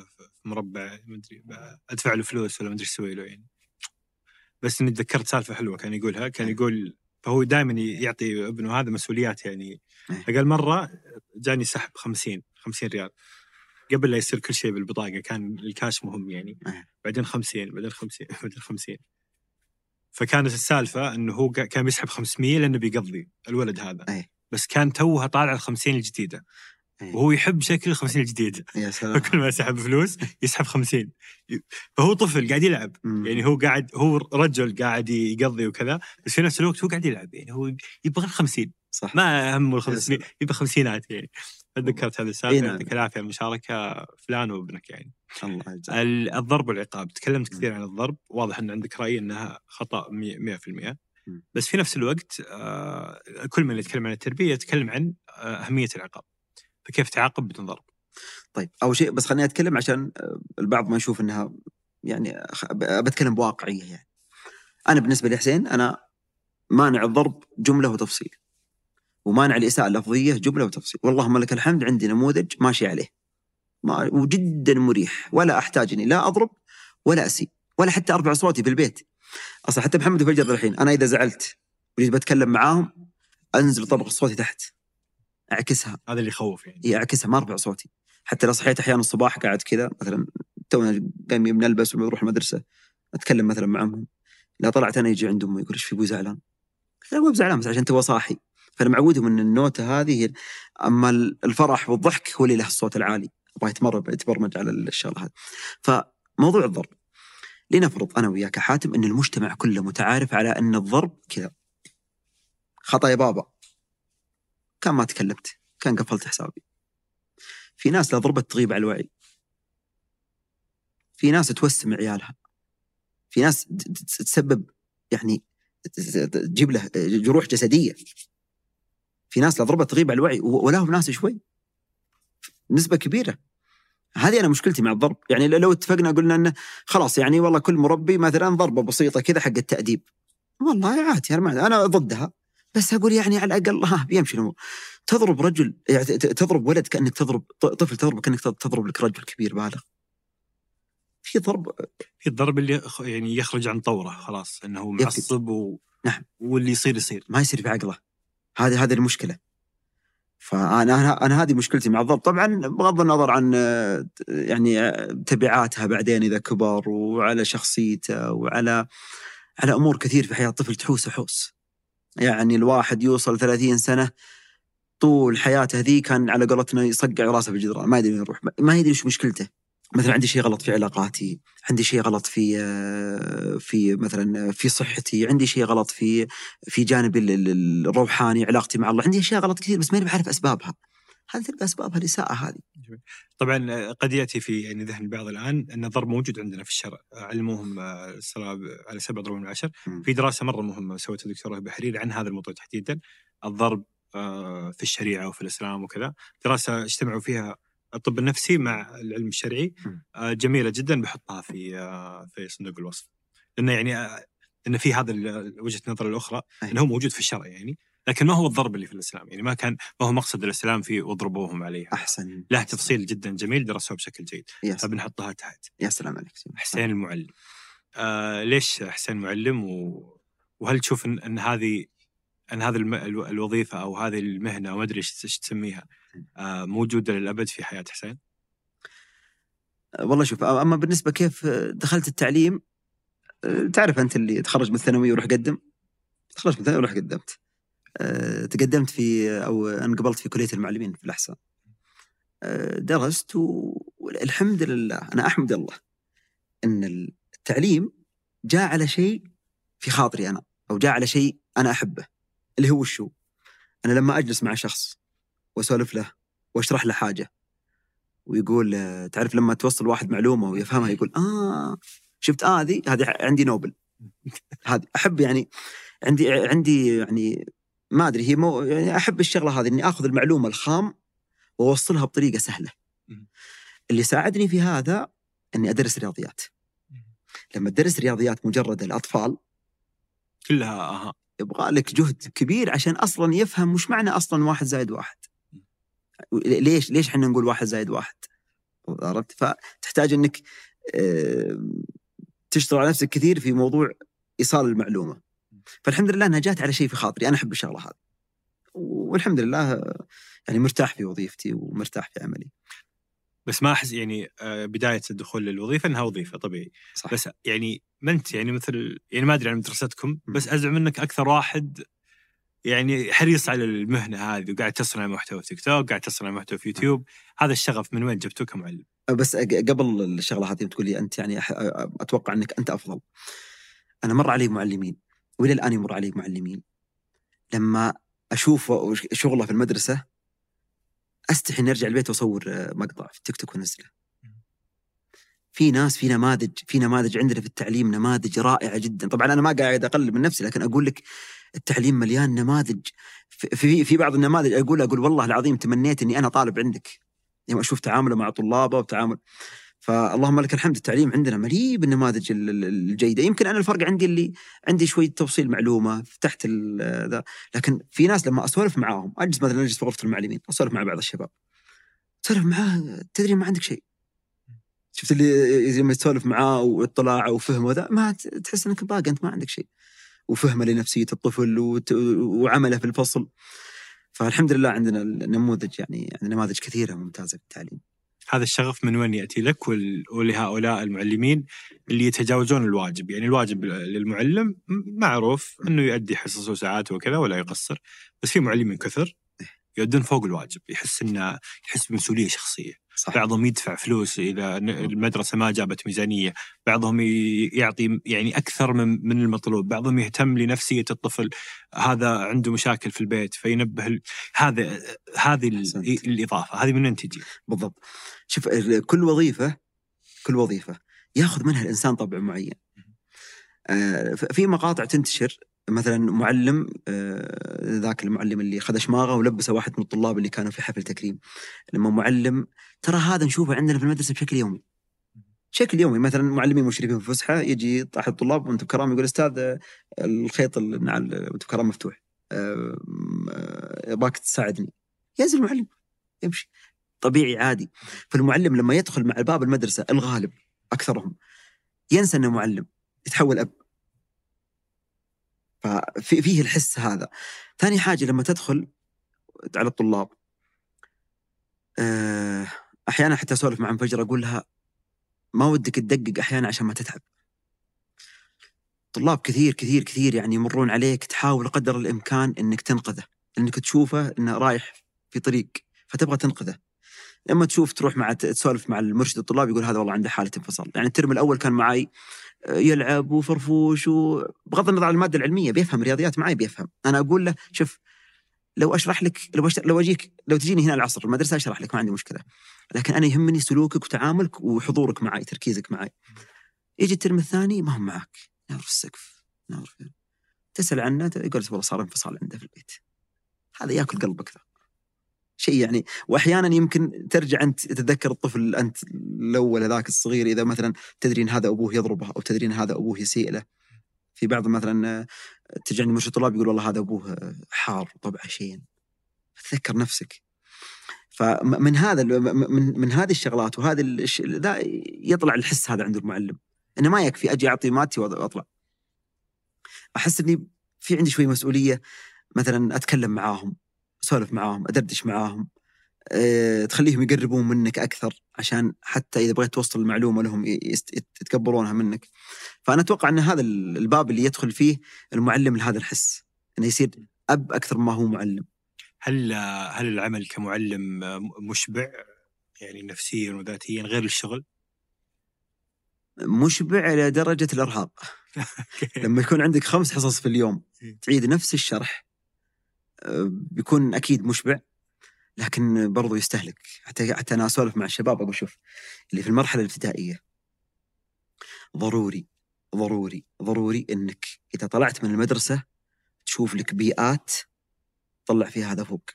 مربع، ما أدري أدفع له فلوس ولا ما أدري أسوي له يعني، بس إني تذكرت سالفة حلوة كان يقولها، كان يقول فهو دائما يعطي ابنه هذا مسؤوليات يعني. فقال مرة جاني سحب 50 ريال قبل لا يصير كل شيء بالبطاقة، كان الكاش مهم يعني، بعدين 50 بعدين 50 بعدين 50. فكانت السالفة إنه هو كان يسحب 500 لأنه بيقضي الولد هذا، بس كان توها طالع 50 الجديدة وهو يحب شكل 50 الجديد، فكل ما يسحب فلوس يسحب 50. فهو طفل قاعد يلعب يعني، هو رجل قاعد يقضي وكذا، بس في نفس الوقت هو قاعد يلعب يعني، هو يبغى 50، ما همه 50، يبغى خمسينات يعني. تذكرت هذا السالفة. يعطيك العافية على المشاركة فلان وابنك يعني. الله يجزاك. الضرب والعقاب، تكلمت كثير عن الضرب، واضح أن عندك رأي أنها خطأ 100%، بس في نفس الوقت كل من يتكلم عن التربية يتكلم عن أهمية العقاب، فكيف تعاقب بتنضرب؟ طيب أول شيء بس خليني أتكلم عشان البعض ما يشوف أنها يعني، بتكلم بواقعية يعني. أنا بالنسبة لحسين أنا مانع الضرب جملة وتفصيل، ومانع الإساءة اللفظية جملة وتفصيل. واللهم لك الحمد عندي نموذج ماشي عليه وجدا مريح، ولا أحتاجني لا أضرب ولا أسيء ولا حتى أرفع صوتي في البيت أصلا. حتى محمد وفجر الحين أنا إذا زعلت وجيت بتكلم معاهم أنزل طبق صوتي تحت، أعكسها. هذا اللي يخوف يعني، أعكسها، ما أرفع صوتي. حتى لو صحيت أحيانا الصباح قاعد كذا مثلا، تونا قايمين بنلبس ونروح المدرسة، أتكلم مثلا معهم، لا طلعت أنا يجي عندهم يقول إيش في أبوي زعلان؟ لا أبوي زعلان بس عشان تو صاحي، فأنا معودهم من النوتة هذه. أما الفرح والضحك هو اللي له الصوت العالي، أبغى يتبرمج على الشغلة هذه. فموضوع الضرب، لنفرض أنا وياك حاتم إن المجتمع كله متعارف على إن الضرب كذا خطأ يا بابا، كان ما تكلمت، كان قفلت حسابي. في ناس لا ضربت تغيب على الوعي، في ناس توسم عيالها، في ناس تسبب يعني تجيب له جروح جسدية، في ناس لا ضربت تغيب على الوعي، ولهم ناس شوي نسبة كبيرة. هذه أنا مشكلتي مع الضرب. يعني لو اتفقنا قلنا أنه خلاص يعني والله كل مربي مثلا ضربة بسيطة كذا حق التأديب، والله عادي أنا ضدها، بس أقول يعني على الأقل بيمشي الأمور. تضرب رجل يعني، تضرب ولد كأنك تضرب طفل، تضرب كأنك تضرب لك رجل كبير بالغ. في ضرب، في الضرب اللي يعني يخرج عن طوره خلاص، إنه معصب نعم، واللي يصير ما يصير في عقله. هذه المشكلة. فأنا هذه مشكلتي مع الضرب، طبعا بغض النظر عن يعني تبعاتها بعدين إذا كبر، وعلى شخصيته، وعلى أمور كثير في حياة الطفل تحوسه حوس. يعني الواحد يوصل 30 سنة طول حياته ذي كان على قولتنا يصقع راسه في الجدران، ما يدري وين يروح، ما يدري وش مشكلته، مثلا عندي شيء غلط في علاقاتي، عندي شيء غلط في مثلا في صحتي، عندي شيء غلط في جانب الروحاني، علاقتي مع الله، عندي أشياء غلط كثير بس ماني بعرف أسبابها. هذه تلقى أسبابها الإساءة هذه. طبعا قد يأتي في يعني ذهن البعض الآن أن الضرب موجود عندنا في الشرع، علموهم السلام على 7 ضرب من 10. في دراسة مرة مهمة سوتها الدكتورة بحرير عن هذا الموضوع تحديدا، الضرب في الشريعة وفي الإسلام وكذا. دراسة اجتمعوا فيها الطب النفسي مع العلم الشرعي، جميلة جدا، بحطها في صندوق الوصف، لأنه يعني أن في هذا وجهة النظر الأخرى أنه موجود في الشرع يعني، لكن ما هو الضرب اللي في الإسلام يعني، ما هو مقصد الإسلام في واضربوهم عليها. أحسن، له تفصيل جدا جميل درسوه بشكل جيد، فبنحطها تحت. يا سلام عليك. حسين المعلم، ليش حسين معلم؟ وهل تشوف أن هذه هذا الوظيفة أو هذه المهنة وما أدري إيش تسميها موجودة للأبد في حياة حسين؟ والله شوف، أما بالنسبة كيف دخلت التعليم، تعرف أنت اللي تخرج من الثانوية وروح قدم، تخرج من الثانوية وروح قدمت، تقدمت في أو انقبلت في كلية المعلمين في الأحساء، درست، والحمد لله أنا أحمد الله أن التعليم جاء على شيء في خاطري أنا، أو جاء على شيء أنا أحبه، اللي هو شو؟ أنا لما أجلس مع شخص وأسولف له وأشرح له حاجة ويقول، تعرف لما توصل واحد معلومة ويفهمها يقول شفت هذه عندي نوبل، هذه أحب يعني، عندي يعني ما أدري هي يعني أحب الشغلة هذه، إني أخذ المعلومة الخام وأوصلها بطريقة سهلة. اللي ساعدني في هذا إني أدرس رياضيات. لما أدرس رياضيات مجرد الأطفال كلها يبغى لك جهد كبير عشان أصلاً يفهم وش معنى أصلاً 1+1. ليش حنا نقول 1+1؟ عرفت؟ فتحتاج إنك تشتغل على نفسك كثير في موضوع إيصال المعلومة. فالحمد لله أنها جات على شيء في خاطري، أنا أحب الشغلة هذه، والحمد لله يعني مرتاح في وظيفتي ومرتاح في عملي. بس ما أحس يعني بداية الدخول للوظيفة أنها وظيفة طبيعي، صح. بس يعني ما أنت يعني مثل يعني ما أدري عن مدرستكم، بس أزعم أنك أكثر واحد يعني حريص على المهنة هذه، وقاعد تصنع محتوى في تيك توك، قاعد تصنع محتوى في يوتيوب. هذا الشغف من وين جبته كمعلم؟ بس قبل الشغلة هذه بتقول لي أنت يعني أتوقع أنك أنت أفضل. أنا مر علي معلمين وإلى الآن يمر علي معلمين لما أشوف شغله في المدرسة أستحي نرجع البيت وأصور مقطع في تيك توك ونزله. في ناس، في نماذج عندنا في التعليم، نماذج رائعة جدا. طبعا أنا ما قاعد أقلل من نفسي، لكن أقول لك التعليم مليان نماذج. في بعض النماذج أقول والله العظيم تمنيت أني أنا طالب عندك، يعني أشوف تعامله مع طلابه وتعامل. فاللهم لك الحمد، التعليم عندنا مليء بالنماذج الجيدة. يمكن أنا الفرق عندي اللي عندي شوية توصيل معلومة تحت ذا، لكن في ناس لما أسولف معاهم، أجلس مثلا في غرفة المعلمين أسولف مع بعض الشباب، أسولف معاه تدري ما عندك شيء، شفت اللي لما تسولف معاه واطلاعه وفهمه ذا، ما تحس أنك باقي أنت ما عندك شيء، وفهمه لنفسية الطفل وعمله في الفصل. فالحمد لله عندنا النموذج، يعني عندنا نماذج كثيرة ممتازة في التعليم. هذا الشغف من وين يأتي لك ولهؤلاء المعلمين اللي يتجاوزون الواجب؟ يعني الواجب للمعلم معروف أنه يؤدي حصصه وساعاته وكذا ولا يقصر، بس في معلمين كثر يؤدون فوق الواجب، يحس بمسؤولية شخصية، صح. بعضهم يدفع فلوس إذا المدرسة ما جابت ميزانية، بعضهم يعطي يعني أكثر من المطلوب، بعضهم يهتم لنفسية الطفل، هذا عنده مشاكل في البيت فينبه. هذه الإضافة هذه من تجي بالضبط. شوف، كل وظيفة يأخذ منها الإنسان طبع معين. في مقاطع تنتشر مثلا معلم، ذاك المعلم اللي خدش ماغه ولبسه واحد من الطلاب اللي كانوا في حفل تكريم، لما معلم ترى هذا نشوفه عندنا في المدرسة بشكل يومي. مثلا معلمين مشرفين في فسحة يجي أحد الطلاب وانت بكرامة يقول أستاذ الخيط النعل وانت بكرامة مفتوح، باك تساعدني، ينزل المعلم يمشي طبيعي عادي. فالمعلم لما يدخل مع باب المدرسة الغالب أكثرهم ينسى أنه معلم، يتحول أب، ففيه الحس هذا. ثاني حاجة لما تدخل على الطلاب، أحيانا حتى أسولف مع فجر أقول لها ما ودك تدقق أحيانا عشان ما تتعب. طلاب كثير كثير كثير يعني يمرون عليك، تحاول قدر الإمكان أنك تنقذه، لأنك تشوفه أنه رايح في طريق فتبغى تنقذه. اما تشوف تروح مع تسولف مع المرشد الطلاب يقول هذا والله عنده حاله انفصال. يعني الترم الاول كان معي يلعب وفرفوش، وبغض النظر عن الماده العلميه بيفهم رياضيات معي بيفهم. انا اقول له شوف لو اشرح لك لو اجيك لو تجيني هنا العصر المدرسه اشرح لك ما عندي مشكله، لكن انا يهمني سلوكك وتعاملك وحضورك معي تركيزك معي. يجي الترم الثاني ما هم معك، نار في السقف نار فين، تسال عنه يقول والله صار انفصال عنده في البيت. هذا ياكل قلبك ذا شيء يعني. واحيانا يمكن ترجع انت تتذكر الطفل انت الاول هذاك الصغير، اذا مثلا تدري ان هذا ابوه يضربه او تدري ان هذا ابوه يسيء له. في بعض مثلا تجعني مرشد طلاب يقول والله هذا ابوه حار طبعه شين، تتذكر نفسك. فمن هذا من هذه الشغلات وهذا ذا يطلع الحس هذا عند المعلم انه ما يكفي اجي اعطي ماتي واطلع. احس اني في عندي شوي مسؤوليه، مثلا اتكلم معاهم اسولف معاهم ادردش معاهم، تخليهم يقربون منك اكثر عشان حتى اذا بغيت توصل المعلومه لهم يتكبرونها منك. فانا اتوقع ان هذا الباب اللي يدخل فيه المعلم لهذا الحس انه يصير اب اكثر ما هو معلم. هل العمل كمعلم مشبع يعني نفسيا وذاتيا غير الشغل؟ مشبع الى درجه الارهاق. لما يكون عندك 5 حصص في اليوم تعيد نفس الشرح بيكون اكيد مشبع، لكن برضو يستهلك. حتى انا اسولف مع الشباب اقول شوف اللي في المرحله الابتدائيه ضروري ضروري ضروري انك اذا طلعت من المدرسه تشوف لك بيئات تطلع فيها هذا فوق.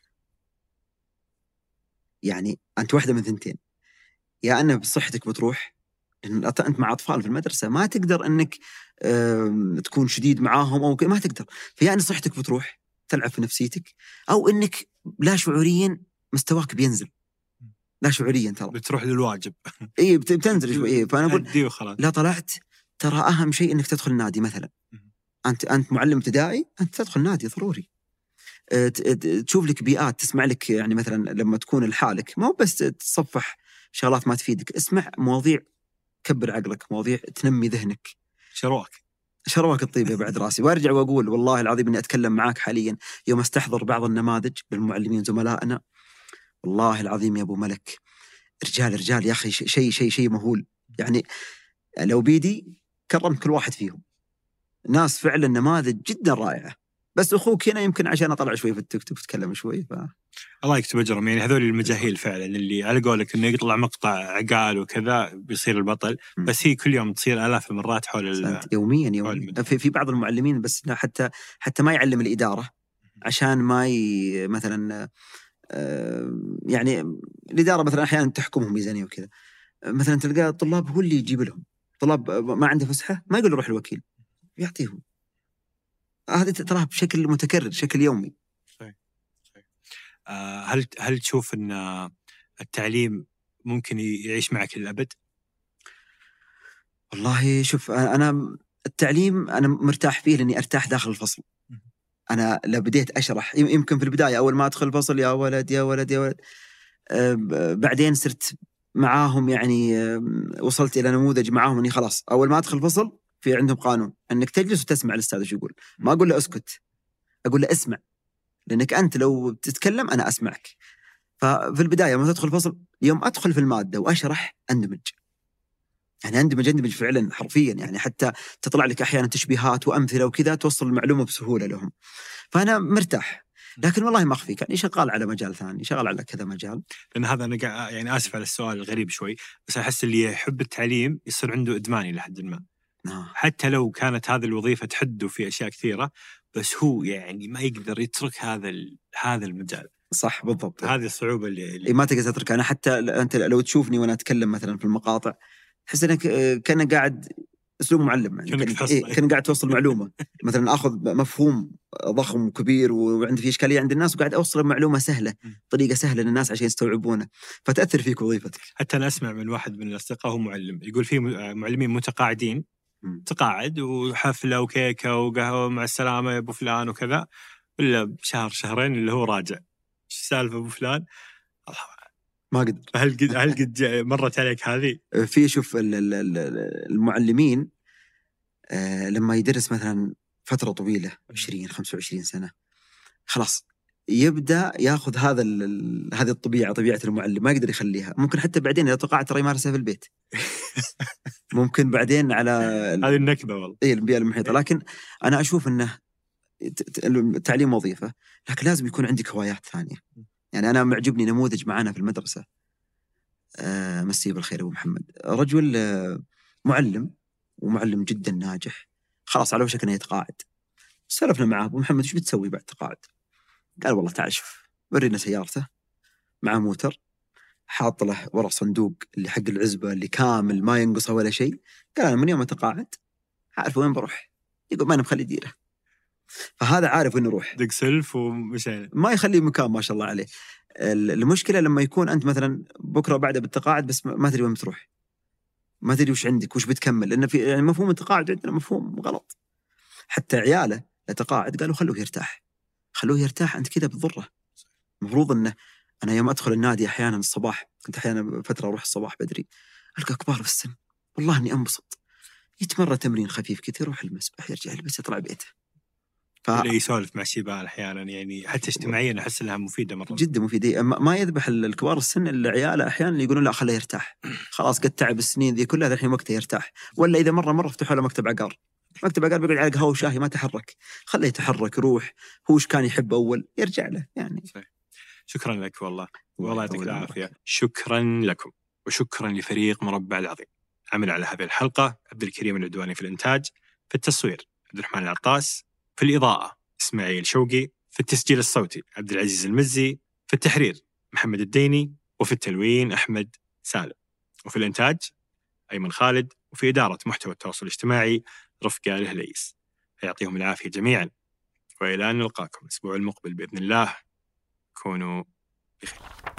يعني انت واحده من ثنتين، يا ان بصحتك بتروح لأن أنت مع أطفال في المدرسة ما تقدر أنك تكون شديد معاهم أو ما تقدر، فيا أن صحتك بتروح تلعب في نفسيتك، أو أنك لا شعوريا مستواك بينزل لا شعوريا ترى بتروح للواجب. إيه بتنزل شوي. إيه فأنا أقول لا طلعت ترى أهم شيء أنك تدخل نادي مثلا. أنت معلم ابتدائي أنت تدخل نادي ضروري، تشوف لك بيئات، تسمع لك يعني مثلا لما تكون لحالك ما بس تصفح شغلات ما تفيدك، اسمع مواضيع كبر عقلك، مواضيع تنمي ذهنك. شرواك الطيب يا بعد راسي. وارجع واقول والله العظيم اني اتكلم معاك حاليا يوم استحضر بعض النماذج بالمعلمين زملائنا، والله العظيم يا ابو ملك رجال يا اخي شيء مهول. يعني لو بيدي كرمت كل واحد فيهم، ناس فعلا نماذج جدا رائعه، بس اخوك هنا يمكن عشان اطلع شوي في التيك توك اتكلم شوي. الله يكتب اجرهم. يعني هذول المجاهيل فعلا اللي على قولك انه يطلع مقطع عقال وكذا بيصير البطل، بس هي كل يوم تصير آلاف المرات حول يوميا. في بعض المعلمين بس حتى ما يعلم الإدارة عشان ما مثلا يعني الإدارة مثلا احيانا تحكمهم ميزانية وكذا، مثلا تلقى الطلاب هو اللي يجيب لهم، طلاب ما عنده فسحة ما يقول روح الوكيل يعطيهم. هذا تراه بشكل متكرر بشكل يومي. هل تشوف أن التعليم ممكن يعيش معك للأبد؟ والله شوف أنا التعليم أنا مرتاح فيه لأني أرتاح داخل الفصل. أنا لو بديت أشرح يمكن في البداية أول ما أدخل الفصل يا ولد بعدين صرت معاهم يعني وصلت إلى نموذج معاهم أني خلاص أول ما أدخل الفصل في عندهم قانون أنك تجلس وتسمع الأستاذ شو يقول. ما أقول له أسكت، أقول له اسمع، لأنك أنت لو تتكلم أنا أسمعك. ففي البداية ما تدخل فصل، يوم أدخل في المادة وأشرح أندمج فعلا حرفيا، يعني حتى تطلع لك أحيانا تشبيهات وأمثلة وكذا توصل المعلومة بسهولة لهم. فأنا مرتاح، لكن والله ما أخفيك يعني شغال على مجال ثاني، شغال على كذا مجال. لأن هذا أنا يعني آسف على السؤال الغريب شوي، بس أحس اللي يحب التعليم يصير عنده إدماني لحد ما. حتى لو كانت هذه الوظيفة تحده في أشياء كثيرة، بس هو يعني ما يقدر يترك هذا المجال. صح بالضبط، هذه الصعوبة اللي ما تقدر تتركها. أنا حتى أنت لو تشوفني وأنا أتكلم مثلا في المقاطع تحس أنك كان قاعد أسلوب معلم، يعني كان قاعد توصل معلومة. مثلا أخذ مفهوم ضخم وكبير وعندي فيه إشكالية عند الناس وقاعد أوصل معلومة سهلة طريقة سهلة للناس عشان يستوعبونه، فتأثر فيك وظيفتك. حتى أنا أسمع من واحد من الأصدقاء هو معلم يقول في معلمين متقاعدين، تقاعد وحفلة وكيكة وقهوة مع السلامة يا أبو فلان وكذا، إلا بشهر شهرين اللي هو راجع. شو السالفة أبو فلان؟ الله ما قدر. هل قد مرت عليك هذه؟ في شوف المعلمين لما يدرس مثلا فترة طويلة 20-25 سنة خلاص يبدأ يأخذ هذا هذه الطبيعة، طبيعة المعلم، ما يقدر يخليها. ممكن حتى بعدين إذا توقع ترى يمارسها في البيت ممكن بعدين على هذه النكبة والله إيه البيئة المحيطة. لكن أنا أشوف أنه التعليم وظيفة، لكن لازم يكون عندك هوايات ثانية. يعني أنا معجبني نموذج معنا في المدرسة، مسيه بالخير أبو محمد، رجل معلم ومعلم جدا ناجح، خلاص على وشك أنه يتقاعد. سلفنا معه أبو محمد شو بتسوي بعد تقاعد؟ قال والله تعال شوف، ورينا سيارته مع موتر، حاط له ورا صندوق اللي حق العزبة اللي كامل ما ينقصه ولا شيء. قال أنا من يوم أتقاعد عارف وين بروح، يقول ما أنا مخلي ديره. فهذا عارف وين يروح، دق سلف ومشاعر ما يخلي مكان، ما شاء الله عليه. المشكلة لما يكون أنت مثلا بكرة بعده بالتقاعد بس ما تدري وين بتروح، ما تدري وش عندك وش بتكمل، لأن في يعني مفهوم التقاعد عندنا مفهوم غلط. حتى عياله يتقاعد قالوا خلوه يرتاح، خلوه يرتاح، أنت كذا بتضره. المفروض أنه أنا يوم أدخل النادي أحياناً الصباح، كنت أحياناً فترة أروح الصباح بدري، ألقى كبار في السن والله أني أنبسط، يتمرن تمرين خفيف كذا، يروح المسبح يرجع يلبس يطلع بيته. ولا يسولف مع شباب أحياناً، يعني حتى اجتماعياً أحس لها مفيدة مرة، جدا مفيدة. ما يذبح الكبار السن إلا عياله أحياناً يقولون لا خليه يرتاح، خلاص قد تعب السنين ذي كلها، الحين وقته يرتاح. ولا إذا مرة فتحوا له مكتب عقار، مكتب عقار بيقعد على قهوة وشاهي ما تحرك، خليه يتحرك، روح هو إيش كان يحب أول يرجع له يعني. صحيح. شكرا لك والله يعطيك العافية. شكرا لكم وشكرا لفريق مربع العظيم. عمل على هذه الحلقة عبد الكريم العدواني في الإنتاج، في التصوير عبد الرحمن العطاس، في الإضاءة إسماعيل شوقي، في التسجيل الصوتي عبد العزيز المزي، في التحرير محمد الديني، وفي التلوين أحمد سالم، وفي الإنتاج أيمن خالد، وفي إدارة محتوى التواصل الاجتماعي رفقة الهليس. يعطيهم العافية جميعا، وإلى أن نلقاكم الأسبوع المقبل بإذن الله، كونوا بخير.